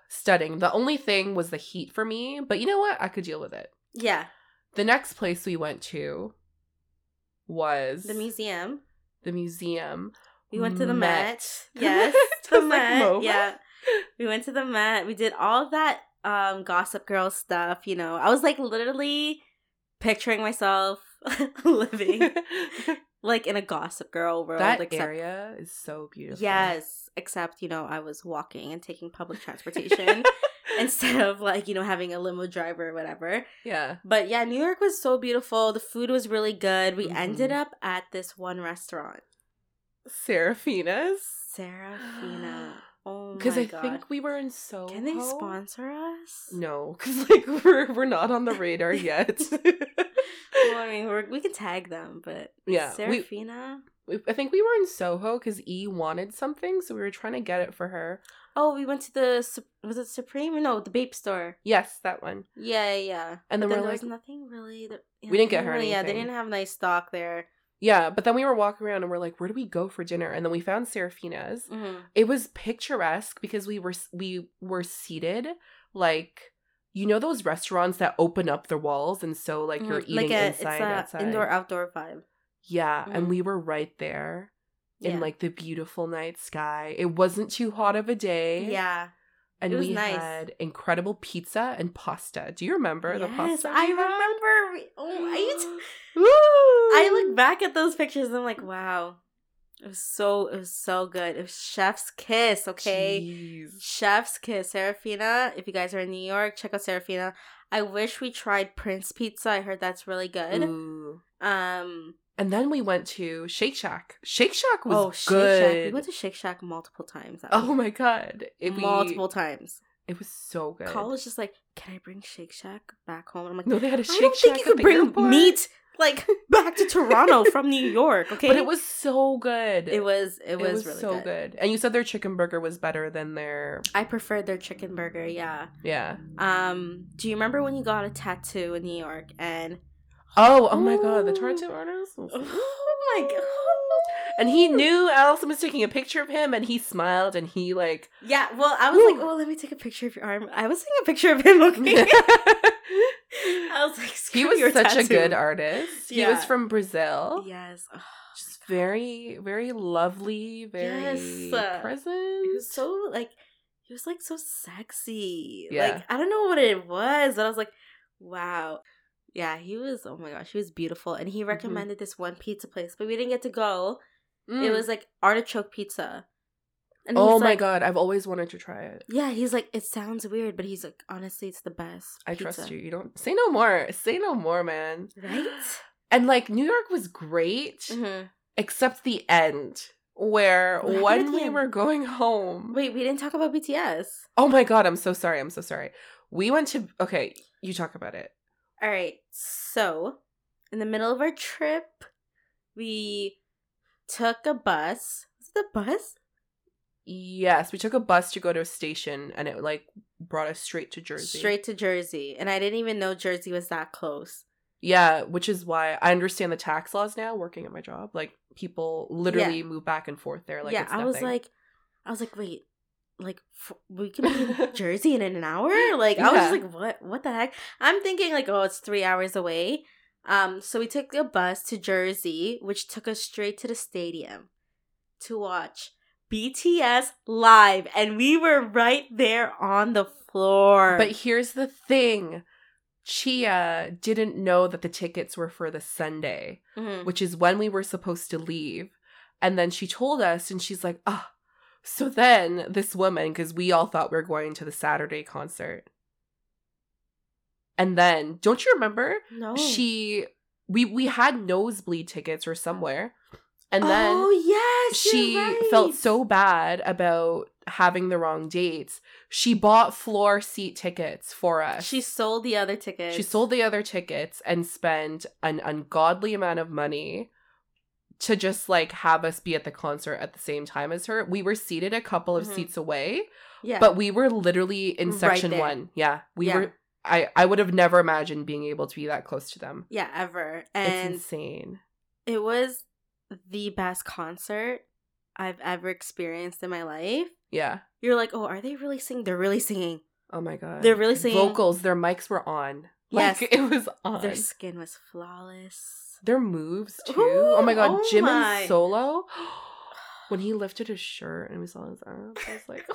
Stunning. The only thing was the heat for me, but you know what? I could deal with it. Yeah. The next place we went to was... The museum. We went to the Met. Yes. The Met. Like, yeah. We went to the Met. We did all that Gossip Girl stuff, you know. I was like literally picturing myself living like in a Gossip Girl world. That area is so beautiful. Yes. Except, you know, I was walking and taking public transportation instead of like, you know, having a limo driver or whatever. Yeah. But yeah, New York was so beautiful. The food was really good. We ended up at this one restaurant. Serafina. Oh my god. Because I think we were in Soho. Can they sponsor us? No, because like we're not on the radar yet. Well, I mean, we can tag them, but yeah, Serafina. I think we were in Soho because E wanted something, so we were trying to get it for her. Oh, we went to was it Supreme? No, the Bape store. Yes, that one. Yeah. And then there was nothing really. We didn't get her anything. Yeah, they didn't have nice stock there. Yeah, but then we were walking around and we're like, where do we go for dinner? And then we found Serafina's. Mm-hmm. It was picturesque because we were seated like, you know, those restaurants that open up the walls, and so like you're eating like outside. Indoor outdoor vibe. Yeah, and we were right there in like the beautiful night sky. It wasn't too hot of a day. Yeah. And it was we had incredible pizza and pasta. Do you remember the pasta? Yes, I remember. I look back at those pictures and I'm like, wow. It was so good. It was chef's kiss, okay? Jeez. Chef's kiss. Serafina, if you guys are in New York, check out Serafina. I wish we tried Prince Pizza. I heard that's really good. Ooh. And then we went to Shake Shack. Shake Shack was good. Shack. We went to Shake Shack multiple times. My God. Multiple times. It was so good. Call was just like, can I bring Shake Shack back home? And I'm like, no, they had a Shake Shack. I don't think you could bring meat like back to Toronto from New York, okay? But it was so good. It was really so good. And you said their chicken burger was better than their... I preferred their chicken burger, yeah. Yeah. Do you remember when you got a tattoo in New York and... Oh my God, the tattoo artist. Oh my God. And he knew Allison was taking a picture of him and he smiled and he like... Yeah, well, I was like, let me take a picture of your arm. I was taking a picture of him, okay? I was like, he was such a good artist. Yeah. He was from Brazil. Yes. Oh, just very, very lovely, very present. He was so like, so sexy. Yeah. Like, I don't know what it was, but I was like, wow. Yeah, he was, oh my gosh, he was beautiful. And he recommended this one pizza place, but we didn't get to go. It was like artichoke pizza. And my God, I've always wanted to try it. Yeah, he's like, it sounds weird, but he's like, honestly, it's the best pizza. I trust you. You don't, say no more. Say no more, man. Right? And like, New York was great, except the end, where when we were going home. Wait, we didn't talk about BTS. Oh my God, I'm so sorry. We went to, okay, you talk about it. All right, so in the middle of our trip, we took a bus. Was it the bus? Yes, we took a bus to go to a station, and it like brought us straight to Jersey. And I didn't even know Jersey was that close. Yeah, which is why I understand the tax laws now working at my job. Like, people literally move back and forth there. Like, yeah, it's nothing. I was like, wait. Like, we can be in Jersey in an hour? Like, I was just like, what the heck? I'm thinking, like, it's 3 hours away. So we took a bus to Jersey, which took us straight to the stadium to watch BTS live. And we were right there on the floor. But here's the thing. Chia didn't know that the tickets were for the Sunday, which is when we were supposed to leave. And then she told us, and she's like, So then, this woman, because we all thought we were going to the Saturday concert. And then, don't you remember? No. We had nosebleed tickets or somewhere. And then she felt so bad about having the wrong dates. She bought floor seat tickets for us. She sold the other tickets and spent an ungodly amount of money to just like have us be at the concert at the same time as her. We were seated a couple of seats away, but we were literally in section one. Yeah, we were. I would have never imagined being able to be that close to them. Yeah, ever. And it's insane. It was the best concert I've ever experienced in my life. Yeah. You're like, oh, are they really singing? They're really singing. Oh, my God. They're really singing. Vocals. Their mics were on. Like, yes. It was on. Their skin was flawless. Their moves, too. Ooh, oh, my God. Oh Jimin's my. Solo. When he lifted his shirt and we saw his arms, I was like...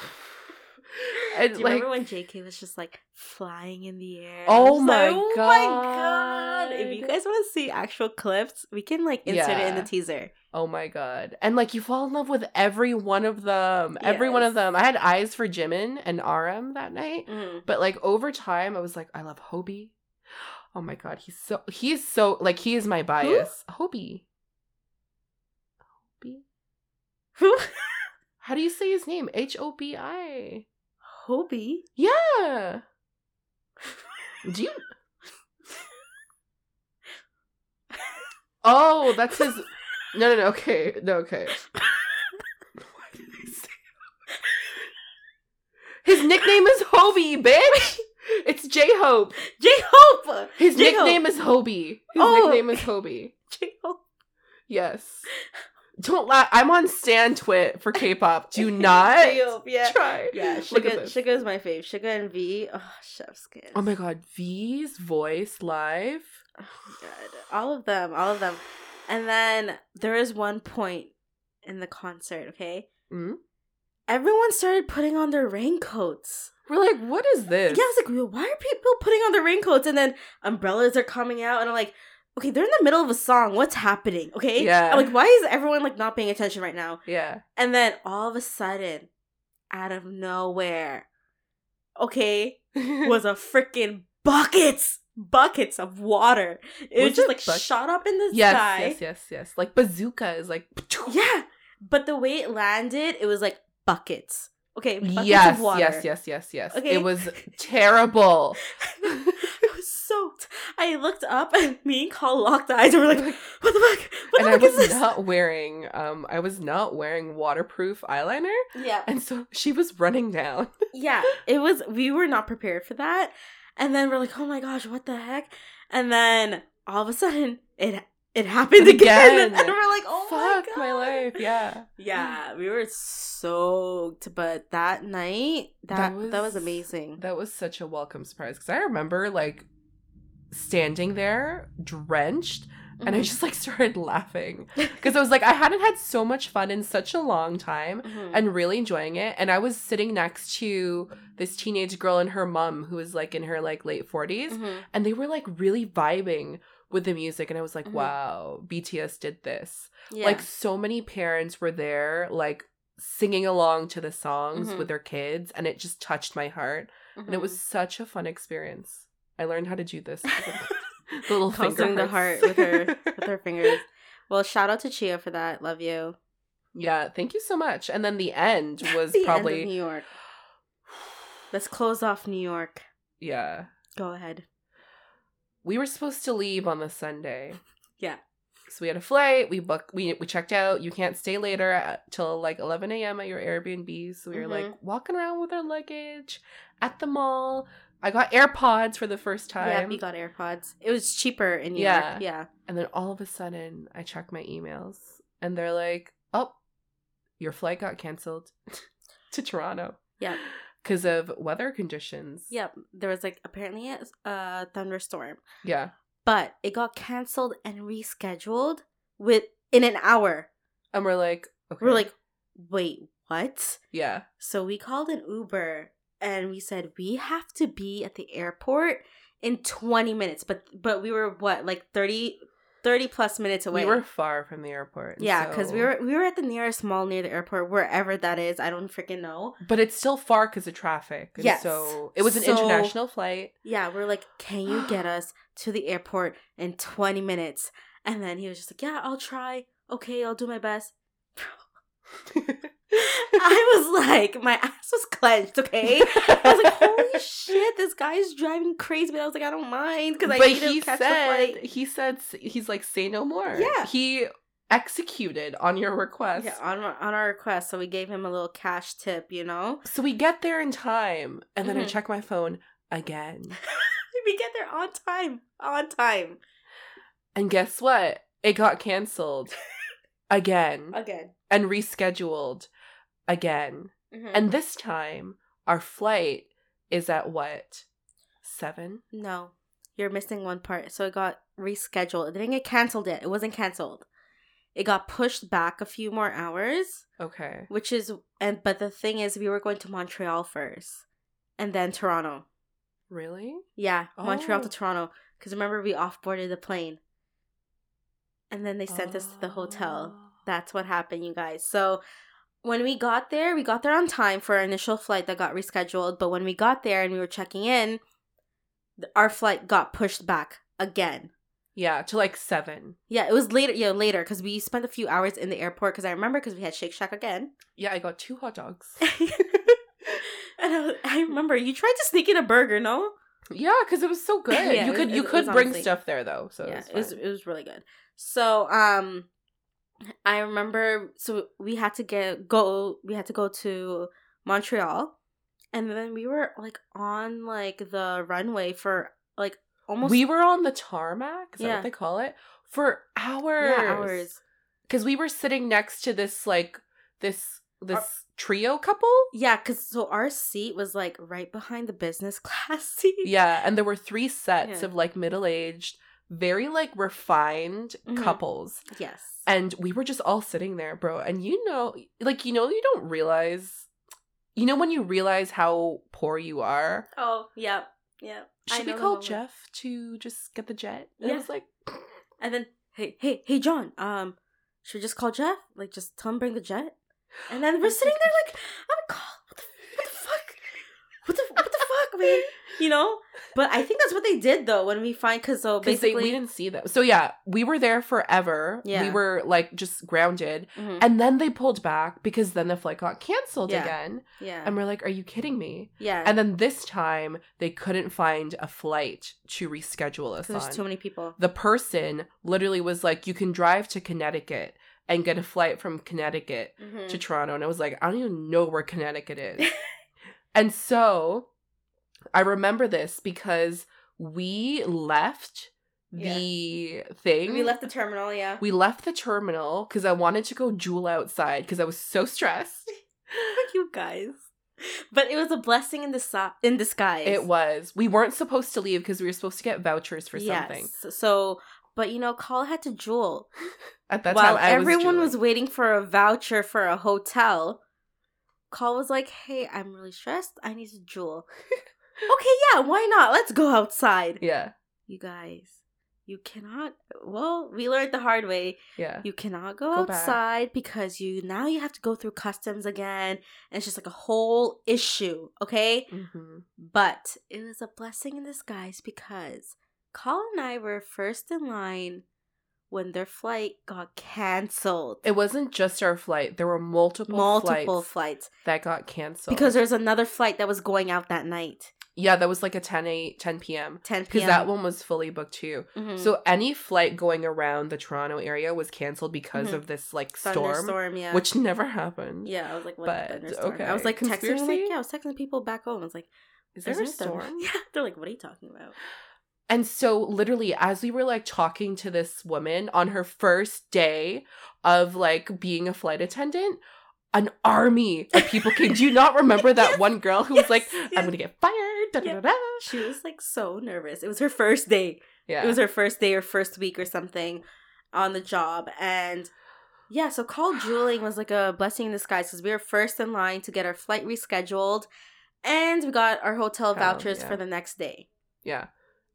And do you remember when JK was just like flying in the air? Oh my, like, oh my God. If you guys want to see actual clips, we can like insert it in the teaser. Oh my God. And like you fall in love with every one of them. Yes. Every one of them. I had eyes for Jimin and RM that night. Mm-hmm. But like over time I was like, I love Hobi. Oh my God, he's so like he is my bias. Who? Hobi? Who? How do you say his name? Hobi. Hobi? Yeah. Do you? Oh, that's his. No. Okay. No, okay. Why did I say that? His nickname is Hobi, bitch. It's J-Hope. J-Hope. His J-Hope. Nickname is Hobi. Nickname is Hobi. J-Hope. Yes. Don't lie. I'm on Stan Twit for K-pop. Do not try. Yeah, Suga is my fave. Suga and V. Oh, chef's kiss. Oh my God, V's voice live. Oh my God, all of them. And then there is one point in the concert. Okay, everyone started putting on their raincoats. We're like, what is this? Yeah, I was like, why are people putting on their raincoats? And then umbrellas are coming out, and I'm like. Okay, they're in the middle of a song. What's happening? Okay? Yeah. I'm like, why is everyone, like, not paying attention right now? Yeah. And then all of a sudden, out of nowhere, okay, was a freaking buckets of water. It was just, like, shot up in the sky. Yes. Like, bazooka is like... Yeah. But the way it landed, it was like buckets. Okay, buckets of water. Yes. Okay. It was terrible. Soaked. I looked up and me and Cole locked eyes and we're like, what the fuck? I was not wearing waterproof eyeliner. Yeah. And so she was running down. Yeah. We were not prepared for that. And then we're like, oh my gosh, what the heck? And then all of a sudden it happened again. And we're like, oh my God. Fuck my life. Yeah. Yeah. We were soaked. But that night, that was amazing. That was such a welcome surprise. Because I remember like standing there drenched and I just like started laughing because I was like I hadn't had so much fun in such a long time and really enjoying it, and I was sitting next to this teenage girl and her mom who was like in her like late 40s and they were like really vibing with the music, and I was like wow, BTS did this. Yeah. Like so many parents were there like singing along to the songs with their kids, and it just touched my heart and it was such a fun experience. I learned how to do this. The little finger the heart with her fingers. Well, shout out to Chia for that. Love you. Yeah, thank you so much. And then the end was the probably end of New York. Let's close off New York. Yeah. Go ahead. We were supposed to leave on the Sunday. Yeah. So we had a flight. We checked out. You can't stay later till like 11 a.m. at your Airbnb. So we were like walking around with our luggage at the mall. I got AirPods for the first time. Yeah, we got AirPods. It was cheaper in New York. Yeah. And then all of a sudden, I check my emails, and they're like, oh, your flight got canceled to Toronto. Yeah. Because of weather conditions. Yep. Yeah, there was like apparently a thunderstorm. Yeah. But it got canceled and rescheduled in an hour. And we're like, okay. We're like, wait, what? Yeah. So we called an Uber. And we said, we have to be at the airport in 20 minutes. But we were, what, like 30 plus minutes away? We were far from the airport. Yeah, because we were at the nearest mall near the airport, wherever that is. I don't freaking know. But it's still far because of traffic. And yes. So it was an international flight. Yeah, we're like, can you get us to the airport in 20 minutes? And then he was just like, yeah, I'll try. Okay, I'll do my best. I was like, my ass was clenched, okay? I was like, holy shit, this guy's driving crazy. But I was like, I don't mind because I need to catch the flight. He said, he's like, say no more. Yeah. He executed on your request. Yeah, on our request. So we gave him a little cash tip, you know? So we get there in time. And then I check my phone again. We get there on time. And guess what? It got canceled again. Again. And rescheduled again. Mm-hmm. And this time, our flight is at what? 7? No. You're missing one part. So it got rescheduled. It didn't get canceled yet. It wasn't canceled. It got pushed back a few more hours. Okay. Which is... and but the thing is, we were going to Montreal first. And then Toronto. Really? Yeah. Oh. Montreal to Toronto. Because remember, we off-boarded the plane. And then they sent us to the hotel. That's what happened, you guys. So when we got there on time for our initial flight that got rescheduled. But when we got there and we were checking in, our flight got pushed back again. Yeah, to like 7. Yeah, it was later. Yeah, later, because we spent a few hours in the airport. Because I remember, because we had Shake Shack again. Yeah, I got 2 hot dogs. And I remember you tried to sneak in a burger, no? Yeah, because it was so good. Yeah, you could bring stuff there though, so yeah, it was really good. So I remember. So we had to go to Montreal, and then we were like on like the runway for like almost. We were on the tarmac. Is that what they call it? For hours. Yeah, hours. Because we were sitting next to this trio couple? Yeah, because so our seat was like right behind the business class seat. Yeah, and there were 3 sets of like middle-aged, very like refined couples. Yes. And we were just all sitting there, bro. And you don't realize, when you realize how poor you are. Oh, yeah, yeah. Should we call Jeff to just get the jet? And I was like... And then, hey, John, should we just call Jeff? Like, just tell him bring the jet? And then we're sitting there like, I'm a call. What the fuck, man? You know? But I think that's what they did though when we find, because so basically we didn't see them. So yeah, we were there forever. Yeah. We were like just grounded, and then they pulled back because then the flight got canceled again. Yeah. And we're like, are you kidding me? Yeah. And then this time they couldn't find a flight to reschedule us. There's too many people. The person literally was like, you can drive to Connecticut and get a flight from Connecticut to Toronto. And I was like, I don't even know where Connecticut is. And so I remember this because we left the thing. We left the terminal, yeah. We left the terminal because I wanted to go jewel outside because I was so stressed. You guys. But it was a blessing in disguise. It was. We weren't supposed to leave because we were supposed to get vouchers for something. Yes, so... But, Call had to jewel. At that time, everyone was waiting for a voucher for a hotel, Call was like, hey, I'm really stressed. I need to jewel. Okay, yeah, why not? Let's go outside. Yeah. You guys, you cannot... Well, we learned the hard way. Yeah. You cannot go outside back. Because now you have to go through customs again. And it's just like a whole issue, okay? Mm-hmm. But it was a blessing in disguise because... Colin and I were first in line when their flight got canceled. It wasn't just our flight. There were multiple flights that got canceled. Because there's another flight that was going out that night. Yeah, that was like a 10 p.m. Because that one was fully booked too. Mm-hmm. So any flight going around the Toronto area was canceled because of this like thunderstorm, yeah. Which never happened. Yeah, I was like, what a thunderstorm? Okay. I was like texting, I was texting people back home. I was like, is there a storm? Yeah, they're like, what are you talking about? And so literally as we were like talking to this woman on her first day of like being a flight attendant, an army of people came. Do you not remember that one girl who was like, I'm going to get fired? Da-da-da-da. She was like so nervous. It was her first day. Yeah. It was her first day or first week or something on the job. And yeah, so call jeweling was like a blessing in disguise because we were first in line to get our flight rescheduled and we got our hotel vouchers for the next day. Yeah.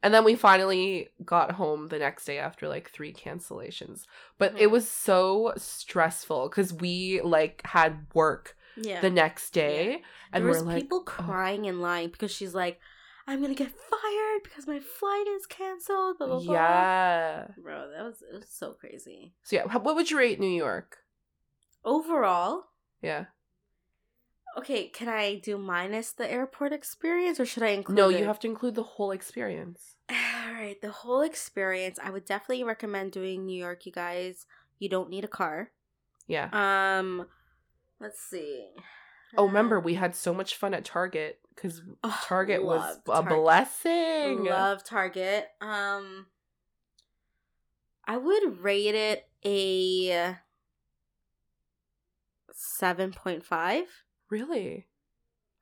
And then we finally got home the next day after, like, 3 cancellations. But it was so stressful because we, like, had work the next day. Yeah. And there was people crying in line because she's like, I'm going to get fired because my flight is canceled. Blah, blah, blah. Yeah. Bro, it was so crazy. So, yeah. What would you rate New York? Overall? Yeah. Okay, can I do minus the airport experience or should I include No, you have to include the whole experience. All right, the whole experience. I would definitely recommend doing New York, you guys. You don't need a car. Yeah. Let's see. Oh, remember, we had so much fun at Target because Target was a blessing. Love Target. I would rate it a 7.5. Really?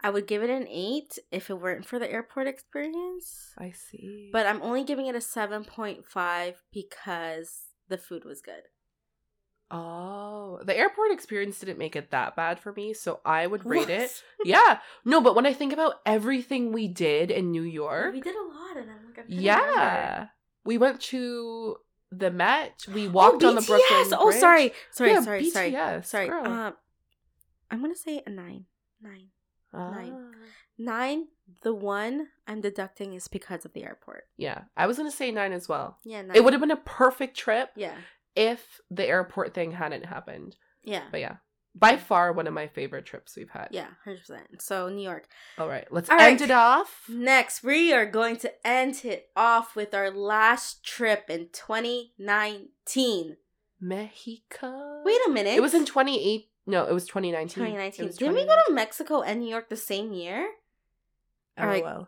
I would give it an 8 if it weren't for the airport experience. I see. But I'm only giving it a 7.5 because the food was good. Oh, the airport experience didn't make it that bad for me, so I would rate it. Yeah. No, but when I think about everything we did in New York. We did a lot, and I'm like, I'm yeah. We went to the Met. We walked on the Brooklyn Bridge. Sorry. BTS, sorry. I'm going to say a 9. Nine. The one I'm deducting is because of the airport. Yeah. I was going to say 9 as well. Yeah, 9. It would have been a perfect trip. Yeah. If the airport thing hadn't happened. Yeah. But yeah. By far one of my favorite trips we've had. Yeah, 100%. So New York. All right. Let's end it off. Next, we are going to end it off with our last trip in 2019. Mexico. Wait a minute. It was in 2018. No, it was 2019. Didn't we go to Mexico and New York the same year? Oh, right. Well.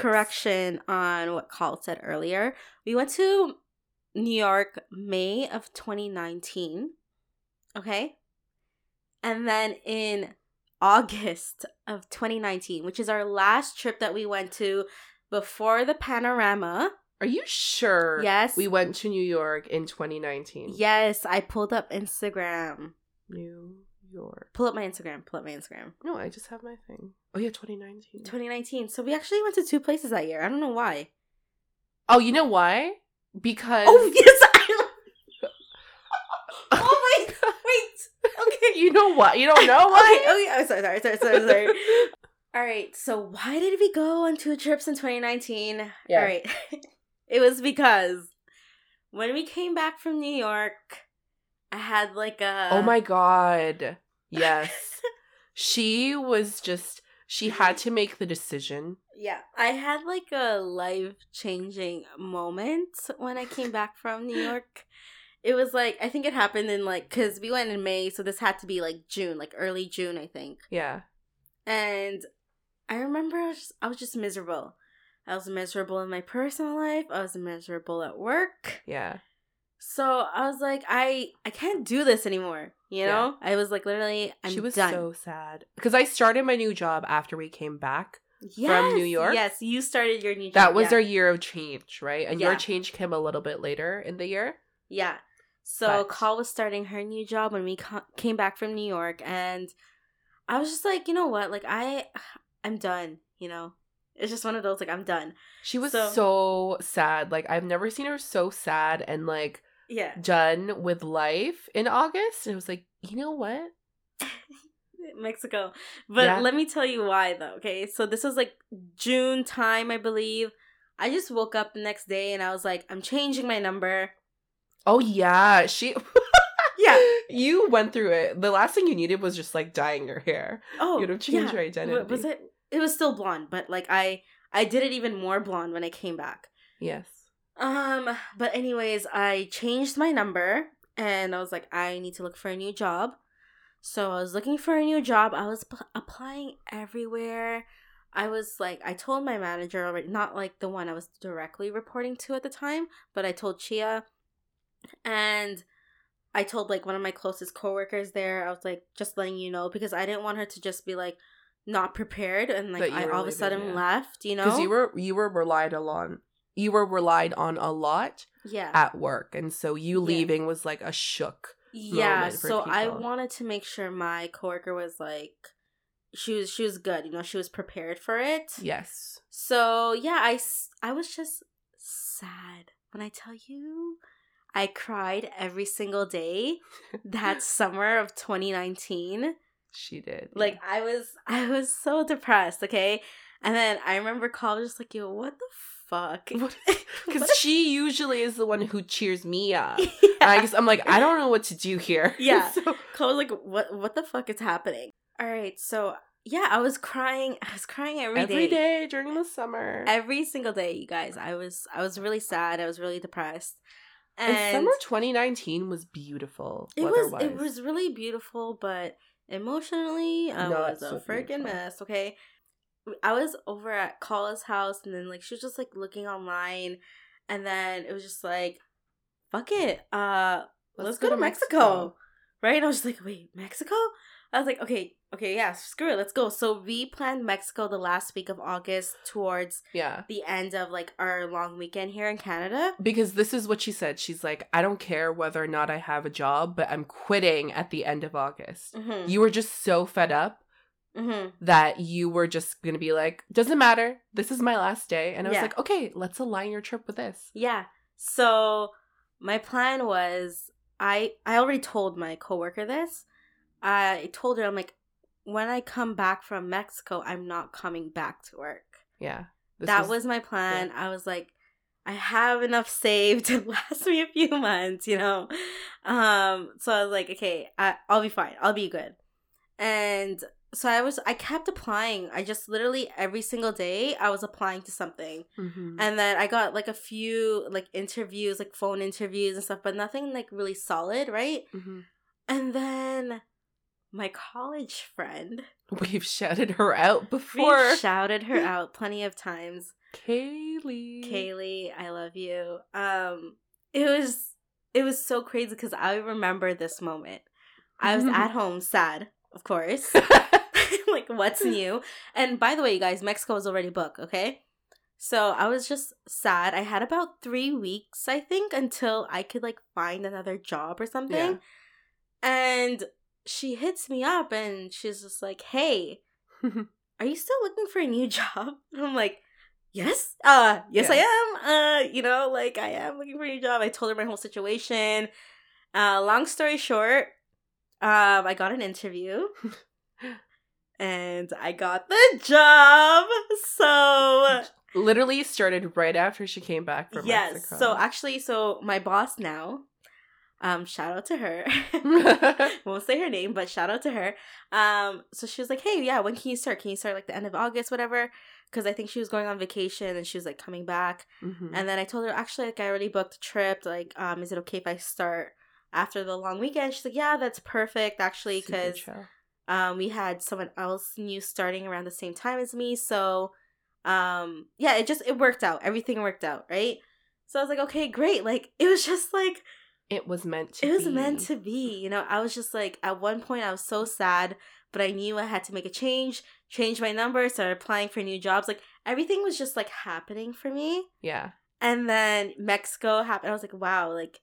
Correction on what Carl said earlier. We went to New York May of 2019. Okay? And then in August of 2019, which is our last trip that we went to before the panorama. Are you sure? Yes. We went to New York in 2019. Yes. I pulled up Instagram. New York. Pull up my Instagram. No, I just have my thing. Oh, yeah, 2019. 2019. So we actually went to 2 places that year. I don't know why. Oh, you know why? Because... Oh, yes. Oh, my... Wait. Okay. You know what? You don't know why? Okay. I'm sorry. All right. So why did we go on 2 trips in 2019? Yeah. All right. It was because when we came back from New York, I had like a... Oh my God. Yes. She had to make the decision. Yeah. I had like a life-changing moment when I came back from New York. It was like, I think it happened in like, because we went in May, so this had to be like June, like early June, I think. Yeah. And I remember I was just miserable. I was miserable in my personal life. I was miserable at work. Yeah. So I was like, I can't do this anymore. You know? Yeah. I was like, literally, I'm done. She was so sad. Because I started my new job after we came back from New York. Yes, you started your new job. That was our year of change, right? And your change came a little bit later in the year. Yeah. So Carl was starting her new job when we came back from New York. And I was just like, you know what? Like, I'm done, you know? It's just one of those, like, I'm done. She was so sad. Like, I've never seen her so sad and, like, done with life in August. And I was like, you know what? Mexico. But let me tell you why, though, okay? So this was, like, June time, I believe. I just woke up the next day and I was like, I'm changing my number. Oh, yeah. She... Yeah. You went through it. The last thing you needed was just, like, dyeing your hair. Oh, you would have changed your identity. Was it... It was still blonde, but, like, I did it even more blonde when I came back. Yes. But anyways, I changed my number, and I was like, I need to look for a new job. So I was looking for a new job. I was applying everywhere. I was, like, I told my manager already, not, like, the one I was directly reporting to at the time, but I told Chia, and... I told, like, one of my closest coworkers there. I was, like, just letting you know because I didn't want her to just be, like, not prepared and, like, I all of a sudden left, you know? Because you were relied on a lot at work. And so you leaving was, like, a shook moment for people. I wanted to make sure my coworker was, like, she was good. You know, she was prepared for it. Yes. So, yeah, I was just sad. When I tell you... I cried every single day that summer of 2019. She did. Like, I was so depressed, okay? And then I remember Carl was just like, yo, what the fuck? Because she usually is the one who cheers me up. Yeah. And I'm like, I don't know what to do here. Yeah. So Carl was like, what the fuck is happening? All right, so... Yeah, I was crying. I was crying every day. Every day during the summer. Every single day, you guys. I was really sad. I was really depressed. And summer 2019 was beautiful. It was really beautiful, but emotionally, I was a freaking mess, okay? I was over at Kala's house, and then, like, she was just, like, looking online, And then it was just like, fuck it. Let's go to Mexico. Right? And I was just like, wait, Mexico? I was like, okay, yeah, screw it. Let's go. So we planned Mexico the last week of August towards the end of, like, our long weekend here in Canada. Because this is what she said. She's like, I don't care whether or not I have a job, but I'm quitting at the end of August. Mm-hmm. You were just so fed up that you were just going to be like, doesn't matter. This is my last day. And I was like, okay, let's align your trip with this. Yeah. So my plan was, I already told my coworker this. I told her, I'm like, when I come back from Mexico, I'm not coming back to work. Yeah. That was my plan. Yeah. I was like, I have enough saved to last me a few months, you know? So I was like, okay, I'll be fine. I'll be good. And so I kept applying. I just literally every single day I was applying to something. Mm-hmm. And then I got like a few like interviews, like phone interviews and stuff, but nothing like really solid, right? Mm-hmm. And then my college friend. We've shouted her out before. We've shouted her out plenty of times. Kaylee, I love you. It was so crazy because I remember this moment. I was at home sad, of course. Like, what's new? And by the way, you guys, Mexico was already booked, okay? So I was just sad. I had about 3 weeks, I think, until I could like find another job or something. Yeah. And she hits me up and she's just like, hey, are you still looking for a new job? And I'm like, yes, I am. You know, like, I am looking for a new job. I told her my whole situation. Long story short, I got an interview and I got the job. So literally started right after she came back from Mexico. Yes. So my boss now, shout out to her. Won't say her name, but shout out to her. So she was like, hey, yeah, when can you start? Can you start like the end of August, whatever? Because I think she was going on vacation and she was like coming back. Mm-hmm. And then I told her, actually, like, I already booked a trip. Like, is it okay if I start after the long weekend? She's like, yeah, that's perfect, actually, because we had someone else new starting around the same time as me. So, yeah, it worked out. Everything worked out, right? So I was like, okay, great. Like, it was just like... It was meant to be, you know. I was just like, at one point I was so sad, but I knew I had to make a change my number, started applying for new jobs. Like, everything was just like happening for me. Yeah. And then Mexico happened. I was like, wow, like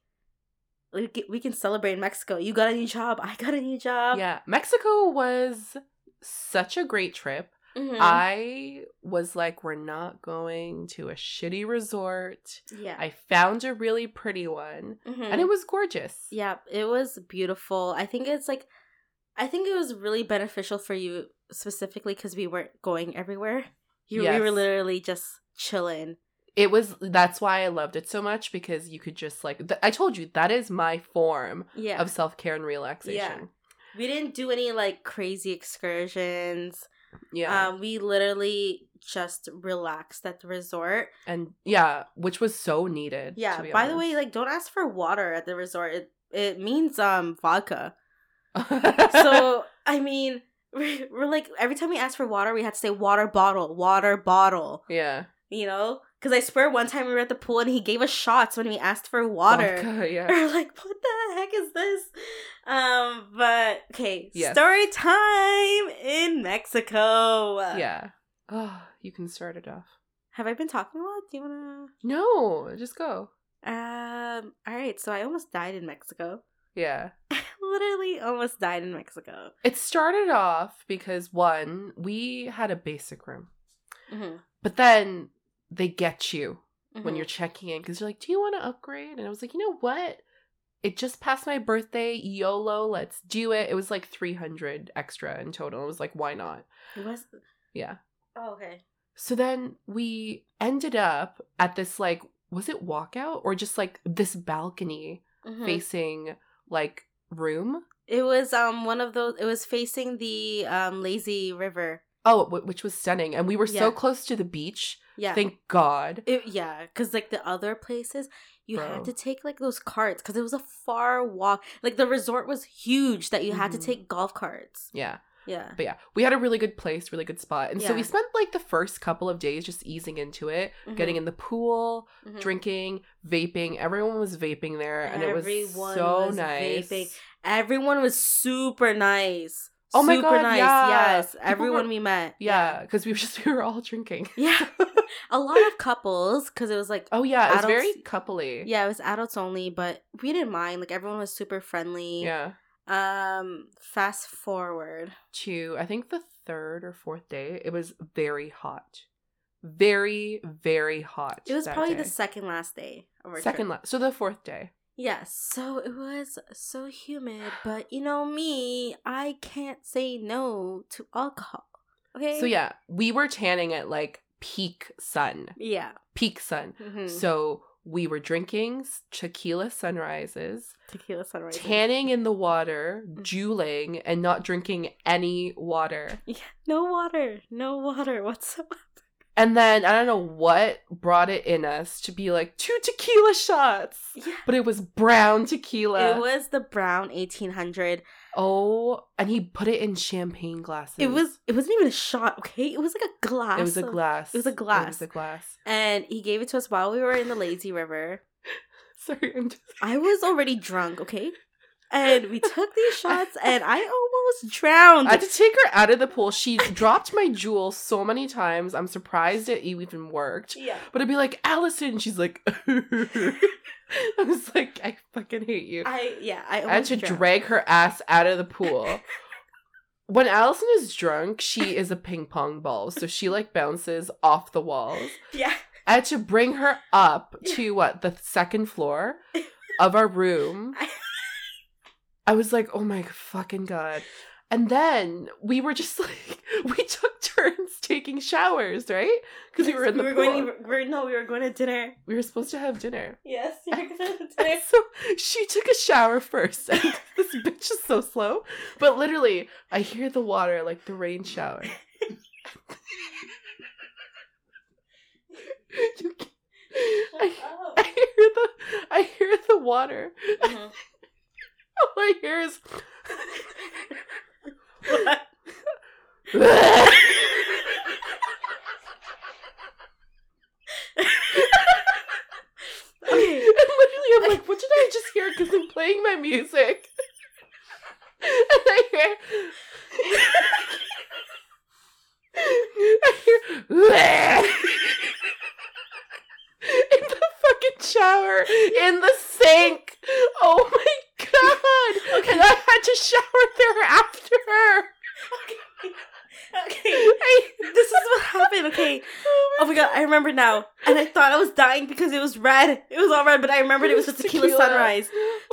we can celebrate in Mexico. You got a new job. I got a new job. Yeah. Mexico was such a great trip. Mm-hmm. I was like, we're not going to a shitty resort. Yeah. I found a really pretty one. Mm-hmm. And it was gorgeous. Yeah, it was beautiful. I think it was really beneficial for you specifically because we weren't going everywhere. We were literally just chilling. That's why I loved it so much, because you could just like, I told you, that is my form of self-care and relaxation. Yeah. We didn't do any like crazy excursions. Yeah. We literally just relaxed at the resort. And yeah, which was so needed. Yeah. To be honest. By the way, like, don't ask for water at the resort. It means vodka. So I mean, we're like, every time we asked for water, we had to say water bottle. Yeah. You know, because I swear one time we were at the pool and he gave us shots when we asked for water. Vodka, yeah. We're like, what the heck is this? But okay, yes. Story time in Mexico. Yeah. Oh, you can start it off. Have I been talking a lot? Do you wanna? No, just go. All right. So I almost died in Mexico. Yeah. Literally almost died in Mexico. It started off because we had a basic room, but then they get you when you're checking in because you're like, do you want to upgrade? And I was like, you know what? It just passed my birthday. YOLO. Let's do it. It was like 300 extra in total. I was like, why not? It was? Yeah. Oh, okay. So then we ended up at this like, was it walkout or just like this balcony facing like room? It was one of those. It was facing the lazy river. Oh, which was stunning. And we were so close to the beach. Yeah. Thank God. Because like the other places, you had to take like those carts because it was a far walk. Like the resort was huge that you had to take golf carts. Yeah. Yeah. But yeah, we had a really good place, really good spot. And so we spent like the first couple of days just easing into it, getting in the pool, drinking, vaping. Everyone was vaping there and it was so nice. Vaping. Everyone was super nice. Oh my god, nice. Yeah. Yes. People everyone were, we met. Yeah, because we were all drinking. Yeah. A lot of couples, because it was like adults, it was very coupley. Yeah, it was adults only, but we didn't mind. Like everyone was super friendly. Yeah. Fast forward to I think the third or fourth day, it was very hot. Very, very hot. It was probably the second last day of our trip. So the fourth day. Yes, so it was so humid, but you know me, I can't say no to alcohol. Okay. So yeah, we were tanning at like peak sun. Yeah. Peak sun. Mm-hmm. So we were drinking tequila sunrises. Tanning in the water, juuling, and not drinking any water. Yeah, no water whatsoever. And then, I don't know what brought it in us to be like, 2 tequila shots. Yeah. But it was brown tequila. It was the brown 1800. Oh, and he put it in champagne glasses. It wasn't even a shot, okay? It was like a glass. It was a glass. And he gave it to us while we were in the lazy river. Sorry, I was already drunk, okay? And we took these shots, and I almost drowned. I had to take her out of the pool. She dropped my jewel so many times. I'm surprised it even worked. Yeah. But I'd be like, Allison. She's like, I was like, I fucking hate you. I had to drag her ass out of the pool. When Allison is drunk, she is a ping pong ball. So she, like, bounces off the walls. Yeah. I had to bring her up to, the second floor of our room. I was like, oh my fucking god. And then we were just like, we took turns taking showers, right? Because we were in the pool. We were going to dinner. We were supposed to have dinner. Yes, you were going to have dinner. So she took a shower first. And this bitch is so slow. But literally, I hear the water, like the rain shower. I hear the water. Mm-hmm. All I hear is what? Okay. And literally I'm like, what did I just hear? Because I'm playing my music. And I hear in the fucking shower, in the sink. Oh my god! Okay. And I had to shower there after her. Okay. This is what happened. Okay. Oh my god! I remember now, and I thought I was dying because it was red. It was all red, but I remembered it was just tequila sunrise.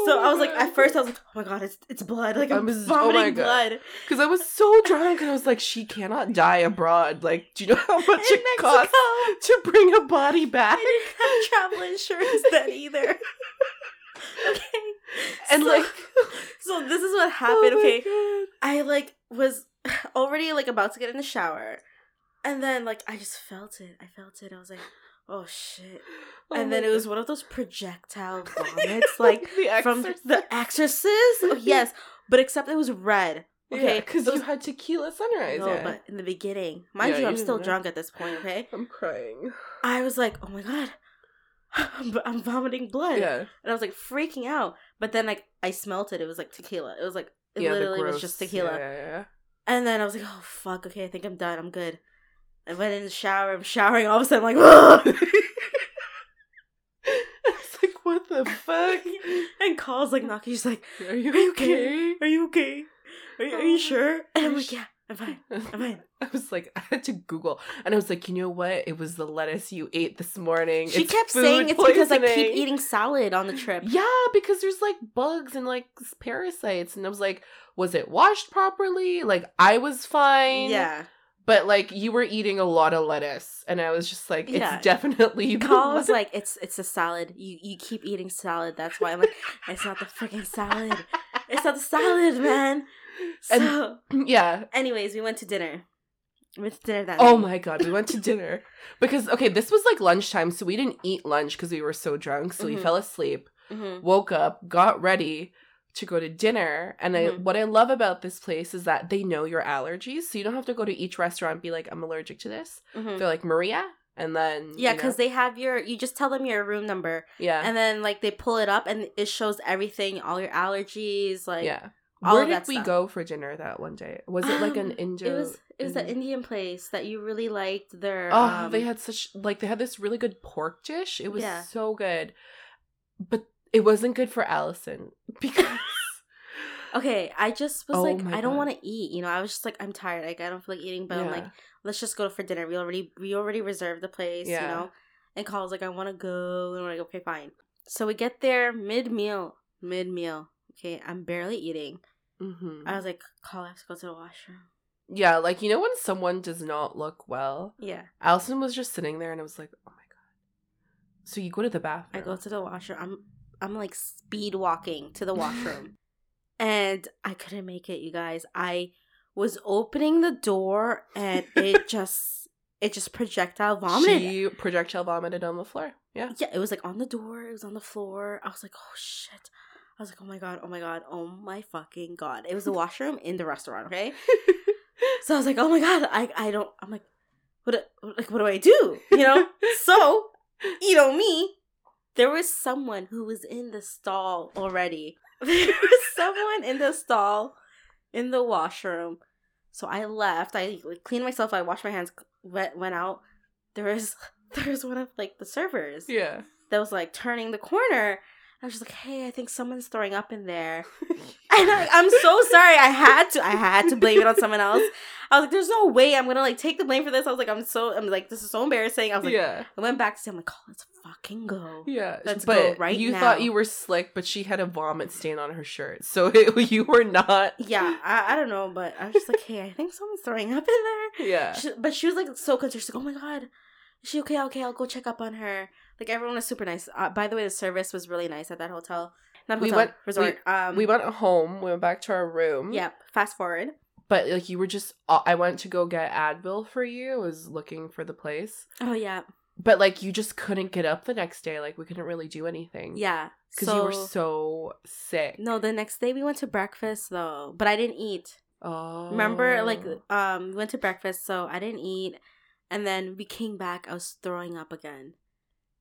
So I was like, at first I was like, oh my god, it's blood. Like I'm vomiting blood. Because I was so drunk, and I was like, she cannot die abroad. Like, do you know how much it costs to bring a body back? I didn't have travel insurance then either. Okay. And so this is what happened, okay? God. I was already about to get in the shower. And then I just felt it. I felt it. I was like, oh shit. And then it was one of those projectile vomits from The Exorcist. Oh, yes, but except it was red. Okay, because you had tequila sunrise. No, but in the beginning, mind you, I'm still drunk at this point, okay? I'm crying. I was like, oh my god. I'm vomiting blood. Yeah. And I was freaking out. But then I smelt it. It was tequila. It was literally was just tequila. Yeah. And then I was like, oh fuck, okay, I think I'm done. I'm good. I went in the shower. I'm showering. All of a sudden I'm like, I was like, what the fuck? And Cole's knocking. She's like, are you okay? Are you okay? Are you sure? And I'm like, yeah. I'm fine. I was like, I had to Google. And I was like, you know what? It was the lettuce you ate this morning. She kept saying it's because I keep eating salad on the trip. Yeah, because there's bugs and parasites. And I was like, was it washed properly? I was fine. Yeah. But you were eating a lot of lettuce. And I was just like, it's definitely the lettuce. Cole was like, it's a salad. You keep eating salad. That's why I'm like, it's not the freaking salad. It's not the salad, man. So, anyways, we went to dinner. We went to dinner that night. Oh my god, we went to dinner. Because, okay, this was lunchtime, so we didn't eat lunch because we were so drunk. So we fell asleep, woke up, got ready to go to dinner. And what I love about this place is that they know your allergies. So you don't have to go to each restaurant and be like, I'm allergic to this. Mm-hmm. They're like, Maria. And then, yeah, because they have you just tell them your room number. Yeah. And then, like, they pull it up and it shows everything, all your allergies, like, yeah. Where did we go for dinner that one day? Was it like an Indian? It was the Indian place that you really liked. Their they had they had this really good pork dish. It was so good, but it wasn't good for Allison because. Okay, I just was I don't want to eat. You know, I was just like, I'm tired. Like, I don't feel like eating, but I'm like, let's just go for dinner. We already reserved the place. Yeah. You know, and Kyle's like, I want to go. And we're like, okay, fine. So we get there mid meal. Okay, I'm barely eating. Mm-hmm. I was like, Kyle, I have to go to the washroom. Yeah, like, you know when someone does not look well? Yeah. Allison was just sitting there, and I was like, oh, my God. So you go to the bathroom. I go to the washroom. I'm like, speed walking to the washroom. And I couldn't make it, you guys. I was opening the door, and it just projectile vomited. She projectile vomited on the floor. Yeah. Yeah, it was, like, on the door. It was on the floor. I was like, oh, shit. I was like, oh my god, oh my fucking god. It was the washroom in the restaurant, okay? So I was like, oh my god, what do I do? You know? So, you know me, there was someone who was in the stall already. There was someone in the stall in the washroom. So I left. I cleaned myself. I washed my hands, went out. There was one of, like, the servers. Yeah. That was, like, turning the corner. I was just like, hey, I think someone's throwing up in there. And I'm so sorry. I had to blame it on someone else. I was like, there's no way I'm going to, like, take the blame for this. I was like, I'm like, this is so embarrassing. I was like, yeah. I went back to say, I'm like, oh, let's fucking go. Yeah. Let's go right now. You thought you were slick, but she had a vomit stain on her shirt. So you were not. Yeah. I don't know, but I was just like, hey, I think someone's throwing up in there. Yeah. But she was, like, so concerned. She's like, oh, my God. Is she okay? Okay, I'll go check up on her. Like, everyone was super nice. By the way, the service was really nice at that hotel. Resort. We went home. We went back to our room. Yep. Yeah, fast forward. But, like, you were just... I went to go get Advil for you. I was looking for the place. Oh, yeah. But, like, you just couldn't get up the next day. Like, we couldn't really do anything. Yeah. Because you were so sick. No, the next day we went to breakfast, though. But I didn't eat. Oh. Remember, like, we went to breakfast, so I didn't eat. And then we came back. I was throwing up again.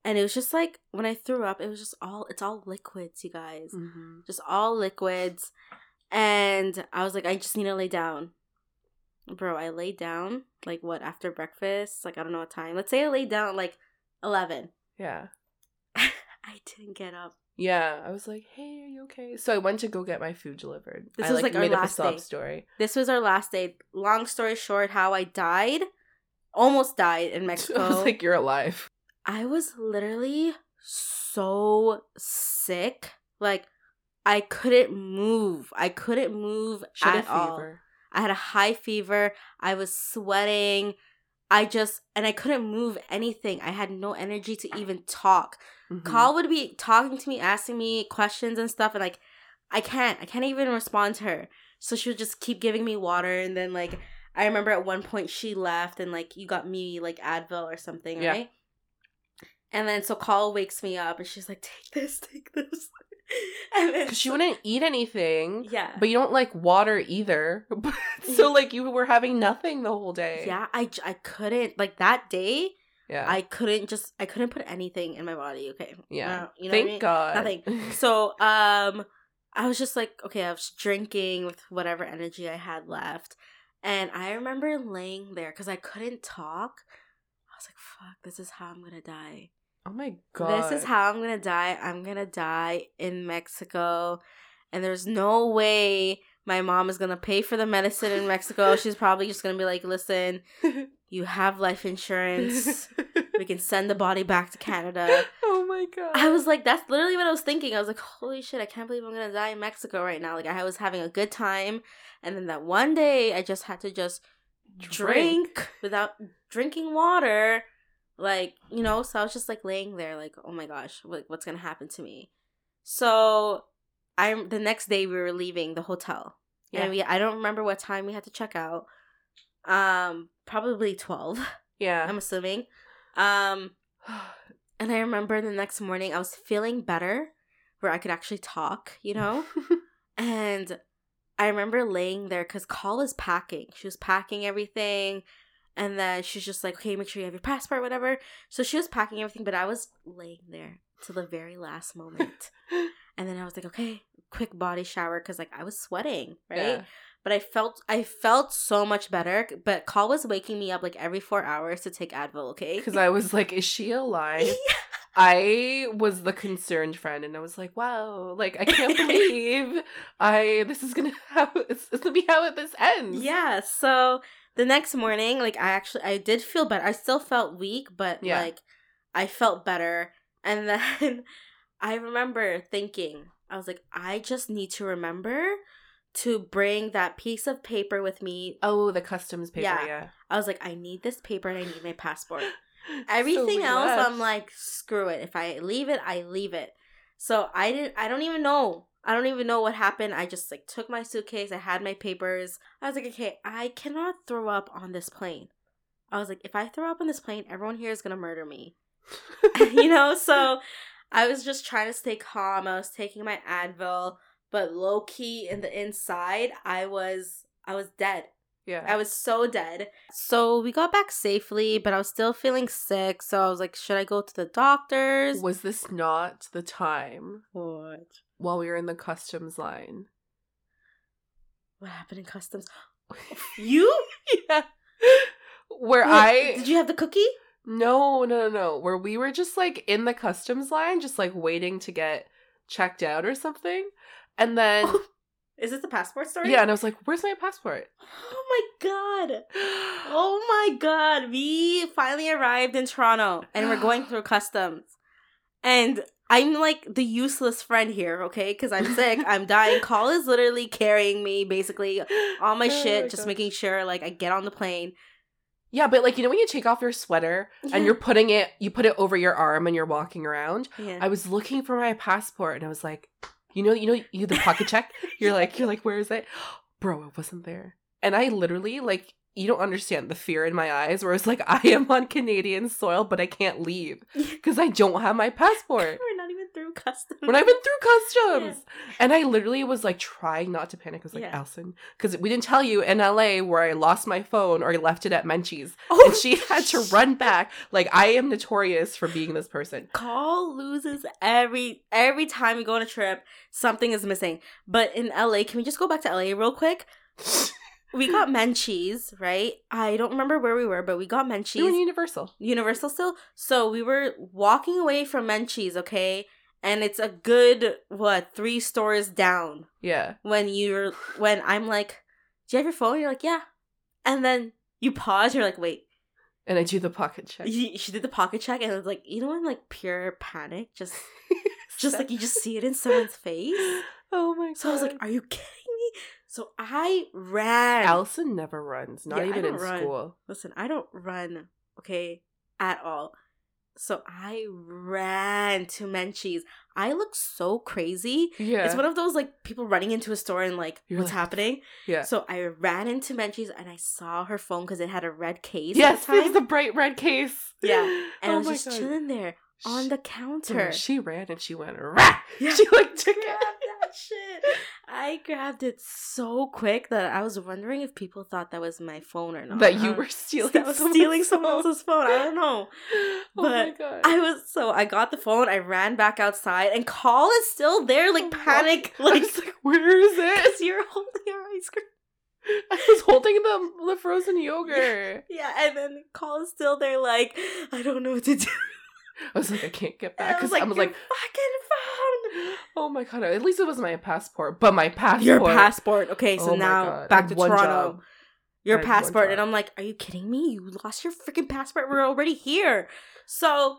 And it was just like, when I threw up, it was just it's all liquids, you guys. Mm-hmm. Just all liquids. And I was like, I just need to lay down. Bro, I laid down, like, what, after breakfast? Like, I don't know what time. Let's say I laid down, like, 11. Yeah. I didn't get up. Yeah. I was like, hey, are you okay? So I went to go get my food delivered. This was, like, our last day. Story. This was our last day. Long story short, how I died. Almost died in Mexico. I was like, you're alive. I was literally so sick. Like, I couldn't move. She had a fever. I had a high fever. I was sweating. And I couldn't move anything. I had no energy to even talk. Mm-hmm. Kyle would be talking to me, asking me questions and stuff. And, like, I can't even respond to her. So she would just keep giving me water. And then, like, I remember at one point she left and, like, you got me, like, Advil or something, yeah. Right? And then, so Kyle wakes me up, and she's like, take this. Because she wouldn't eat anything. Yeah. But you don't like water either. So, like, you were having nothing the whole day. Yeah, I couldn't. Like, that day, yeah. I couldn't put anything in my body, okay? Yeah. You know Thank what I mean? God. Nothing. So, I was just like, okay, I was drinking with whatever energy I had left. And I remember laying there, because I couldn't talk. I was like, fuck, this is how I'm going to die. Oh my God. This is how I'm gonna die. I'm gonna die in Mexico. And there's no way my mom is gonna pay for the medicine in Mexico. She's probably just gonna be like, listen, you have life insurance. We can send the body back to Canada. Oh my God. I was like, that's literally what I was thinking. I was like, holy shit, I can't believe I'm gonna die in Mexico right now. Like, I was having a good time. And then that one day I just had to just drink without drinking water. Like, you know, so I was just, like, laying there, like, oh, my gosh, like, what's going to happen to me? So the next day we were leaving the hotel. Yeah. And I don't remember what time we had to check out. Probably 12. Yeah. I'm assuming. And I remember the next morning I was feeling better where I could actually talk, you know? And I remember laying there because Call is packing. She was packing everything. And then she's just like, okay, make sure you have your passport, whatever. So she was packing everything, but I was laying there to the very last moment. And then I was like, okay, quick body shower, because like I was sweating, right? Yeah. But I felt so much better. But Call was waking me up like every 4 hours to take Advil, okay? Because I was like, is she alive? Yeah. I was the concerned friend, and I was like, wow, like I can't believe this is gonna be how this ends. Yeah. So the next morning, like I did feel better. I still felt weak, but yeah, like I felt better. And then I remember thinking, I was like, I just need to remember to bring that piece of paper with me. Oh, the customs paper, yeah. I was like, I need this paper and I need my passport. Everything else, I'm like, screw it. If I leave it, I leave it. So I don't even know what happened. I just like took my suitcase. I had my papers. I was like, okay, I cannot throw up on this plane. I was like, if I throw up on this plane, everyone here is going to murder me. You know, so I was just trying to stay calm. I was taking my Advil, but low key in the inside, I was dead. Yeah. I was so dead. So we got back safely, but I was still feeling sick. So I was like, should I go to the doctors? Was this not the time? What? While we were in the customs line. What happened in customs? You? Yeah. Where Wait, did you have the cookie? No. Where we were just like in the customs line, just like waiting to get checked out or something. And then... Is this the passport story? Yeah, and I was like, where's my passport? Oh my god. We finally arrived in Toronto and we're going through customs. And I'm like the useless friend here, okay? Because I'm sick, I'm dying. Call is literally carrying me, basically, all my shit, my just gosh, making sure like I get on the plane. Yeah, but like, you know when you take off your sweater, yeah, and you put it over your arm and you're walking around? Yeah. I was looking for my passport and I was like, You know, you the pocket check. You're like, where is it? Bro, it wasn't there. And I literally, like, you don't understand the fear in my eyes where it's like, I am on Canadian soil, but I can't leave because I don't have my passport. We're not even through customs. We're not even through customs. Yeah. And I literally was like trying not to panic. I was like, yeah, Allison, because we didn't tell you in LA where I lost my phone or I left it at Menchie's. Oh, and she had to run back. Like, I am notorious for being this person. Call loses every time we go on a trip, something is missing. But in LA, can we just go back to LA real quick? We got Menchie's, right? I don't remember where we were, but we got Menchie's. We were in Universal. Universal still? So we were walking away from Menchie's, okay? And it's a good, 3 stores down. Yeah. When I'm like, do you have your phone? You're like, yeah. And then you pause, you're like, wait. And I do the pocket check. She did the pocket check, and it's like, you know, in like pure panic, just, just like you just see it in someone's face. Oh my god. So I was like, are you kidding me? So I ran. Allison never runs, not even in school. Listen, I don't run, okay, at all. So I ran to Menchie's. I look so crazy. Yeah. It's one of those, like, people running into a store and, like, you're what's like, happening? Yeah. So I ran into Menchie's and I saw her phone because it had a red case. Yes, at the time. It was a bright red case. Yeah. And I was just chilling there on the counter. She ran and she went, rah! Yeah. She, like, took it. Shit. I grabbed it so quick that I was wondering if people thought that was my phone or not. That you were stealing someone else's phone. I don't know. But oh my god. I got the phone. I ran back outside, and Call is still there, like panic. Like, I was like, where is it? Because you're holding your ice cream. I was holding the frozen yogurt. Yeah, and then Call is still there, like I don't know what to do. I was like, I can't get back because I was like, fucking phone. Oh my god! At least it was my passport, but my passport. Your passport. Okay, so now back to Toronto. Your passport, and I'm like, are you kidding me? You lost your freaking passport. We're already here. So,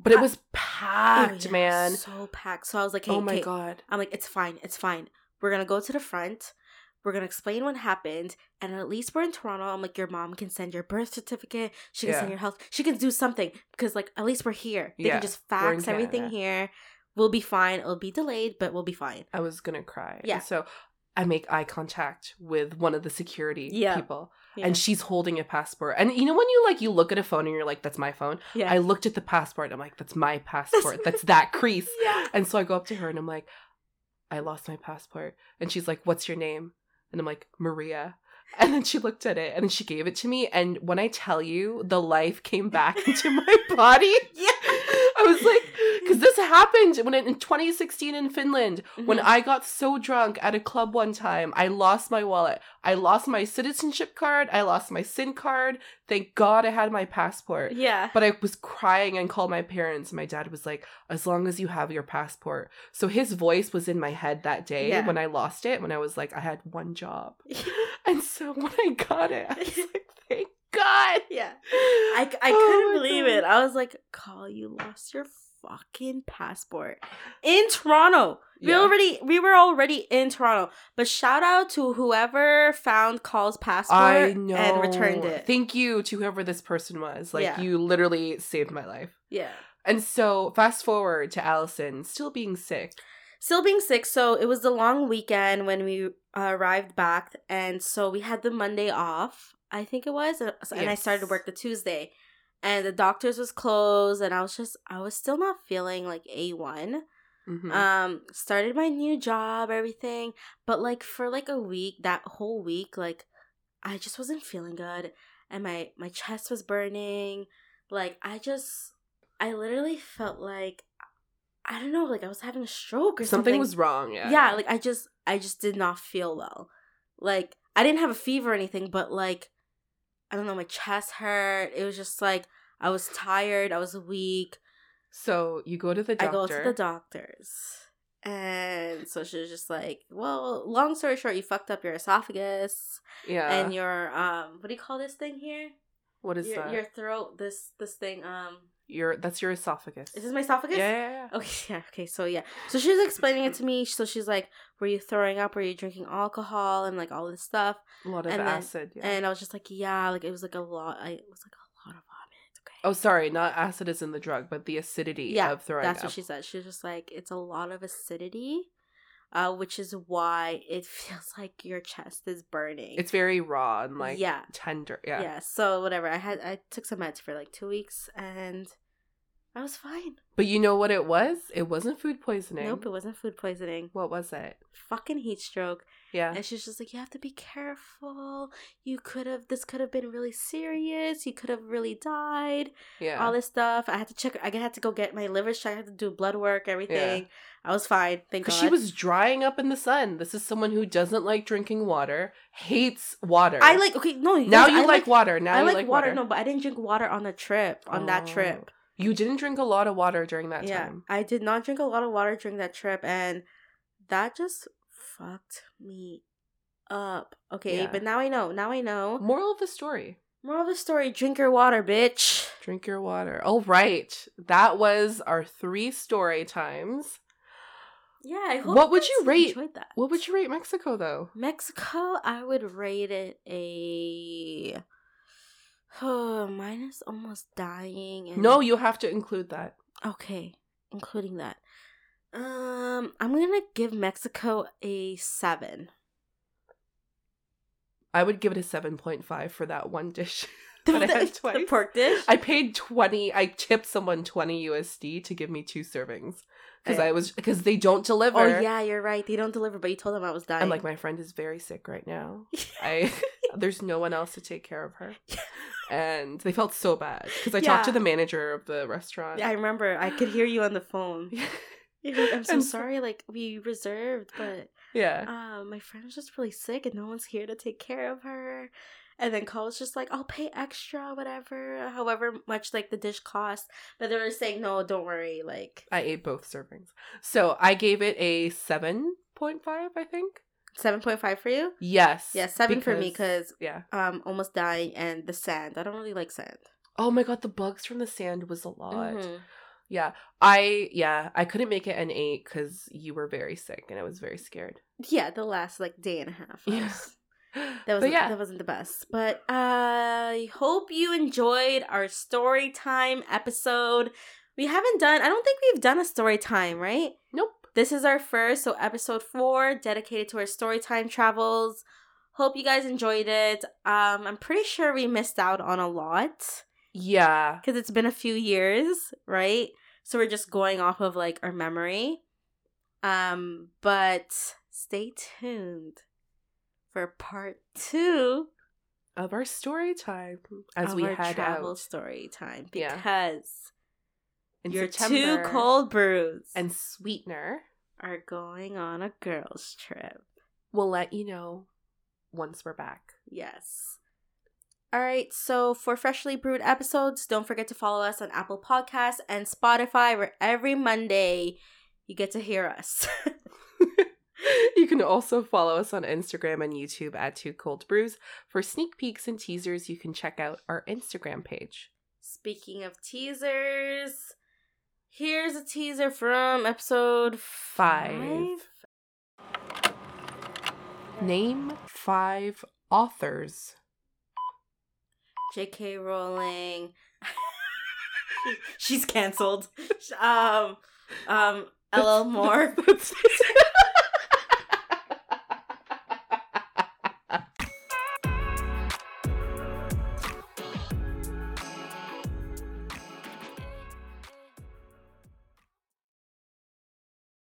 but it was packed, man. So packed. So I was like, hey, oh my god. I'm like, it's fine. We're gonna go to the front. We're going to explain what happened, and at least we're in Toronto. I'm like, your mom can send your birth certificate. She can send your health. She can do something because, like, at least we're here. They can just fax everything here. We'll be fine. It'll be delayed, but we'll be fine. I was going to cry. Yeah. So I make eye contact with one of the security people, and she's holding a passport. And you know when you, like, you look at a phone and you're like, that's my phone? Yeah. I looked at the passport. I'm like, that's my passport. That's that crease. Yeah. And so I go up to her, and I'm like, I lost my passport. And she's like, what's your name? And I'm like, Maria. And then she looked at it and then she gave it to me. And when I tell you, the life came back into my body. Yeah. I was like, because this happened when in 2016 in Finland, mm-hmm. when I got so drunk at a club one time, I lost my wallet. I lost my citizenship card. I lost my SIN card. Thank God I had my passport. Yeah. But I was crying and called my parents. My dad was like, as long as you have your passport. So his voice was in my head that day when I lost it, when I was like, I had one job. And so when I got it, I was like, thank God. Yeah. I couldn't believe it. I was like, Call, you lost your fucking passport in Toronto. Yeah. We were already in Toronto. But shout out to whoever found Call's passport and returned it. Thank you to whoever this person was. Like, you literally saved my life. Yeah. And so fast forward to Allison still being sick. So it was the long weekend when we arrived back. And so we had the Monday off, I think it was. And I started work the Tuesday. And the doctor's was closed, and I was still not feeling like A1. Mm-hmm. Started my new job, everything. But like for like a week, that whole week, like I just wasn't feeling good. And my chest was burning. Like I literally felt like, I don't know, like I was having a stroke or something. Something was wrong, yeah. Yeah, like I just did not feel well. Like I didn't have a fever or anything, but like I don't know, my chest hurt. It was just like, I was tired. I was weak. So you go to the doctor. I go to the doctor's. And so she was just like, well, long story short, you fucked up your esophagus. Yeah. And your, what do you call this thing here? What is that? Your throat, this thing. That's your esophagus. Is this my esophagus? Yeah. Okay, yeah. Okay, so yeah. So she was explaining it to me. So she's like, were you throwing up? Were you drinking alcohol and like all this stuff? A lot of acid. Yeah. And I was just like, yeah, like it was like a lot. It was like a lot of vomit. Okay. Oh, sorry, not acid is in the drug, but the acidity of throwing up. That's what she said. She was just like, it's a lot of acidity, which is why it feels like your chest is burning. It's very raw and like tender. Yeah. Yeah. So whatever. I took some meds for like 2 weeks and I was fine. But you know what it was? It wasn't food poisoning. Nope, it wasn't food poisoning. What was it? Fucking heat stroke. Yeah. And she's just like, you have to be careful. This could have been really serious. You could have really died. Yeah. All this stuff. I had to check. I had to go get my liver checked. I had to do blood work, everything. Yeah. I was fine. Thank God. Because she was drying up in the sun. This is someone who doesn't like drinking water, hates water. I like, okay, no. Now you like water. Now you like water. No, but I didn't drink water on the trip, on that trip. You didn't drink a lot of water during that time. Yeah, I did not drink a lot of water during that trip, and that just fucked me up. Okay, but now I know. Now I know. Moral of the story, drink your water, bitch. Drink your water. All right. That was our 3 story times. Yeah, I hope enjoyed that. What would you rate Mexico, though? Mexico, I would rate it a... Oh, mine is almost dying. No, you have to include that. Okay, including that. I'm going to give Mexico a 7. I would give it a 7.5 for that one dish that I had twice. The pork dish? I paid I tipped someone $20 to give me 2 servings. Because they don't deliver. Oh, yeah, you're right. They don't deliver, but you told them I was dying. I'm like, my friend is very sick right now. There's no one else to take care of her. And they felt so bad because I talked to the manager of the restaurant. Yeah, I remember. I could hear you on the phone. I'm so sorry. Like, we reserved, but my friend was just really sick and no one's here to take care of her. And then Cole was just like, I'll pay extra, whatever, however much like the dish cost. But they were saying, no, don't worry. Like, I ate both servings. So I gave it a 7.5, I think. 7.5 for you? Yes. Yeah, 7 for me because almost dying and the sand. I don't really like sand. Oh my God, the bugs from the sand was a lot. Mm-hmm. Yeah. I couldn't make it an 8 because you were very sick and I was very scared. Yeah, the last like day and a half. Yes. Yeah. That wasn't the best. But I hope you enjoyed our story time episode. I don't think we've done a story time, right? Nope. This is our first, so episode 4, dedicated to our storytime travels. Hope you guys enjoyed it. I'm pretty sure we missed out on a lot. Yeah. Because it's been a few years, right? So we're just going off of, like, our memory. But stay tuned for part 2 of our story time as we head out. Story time, because your September, 2 cold brews and sweetener are going on a girls' trip. We'll let you know once we're back. Yes. All right, so for freshly brewed episodes, don't forget to follow us on Apple Podcasts and Spotify, where every Monday you get to hear us. You can also follow us on Instagram and YouTube at Two Cold Brews. For sneak peeks and teasers, you can check out our Instagram page. Speaking of teasers, here's a teaser from episode 5. Name 5 authors. JK Rowling. She's canceled. LL Moore.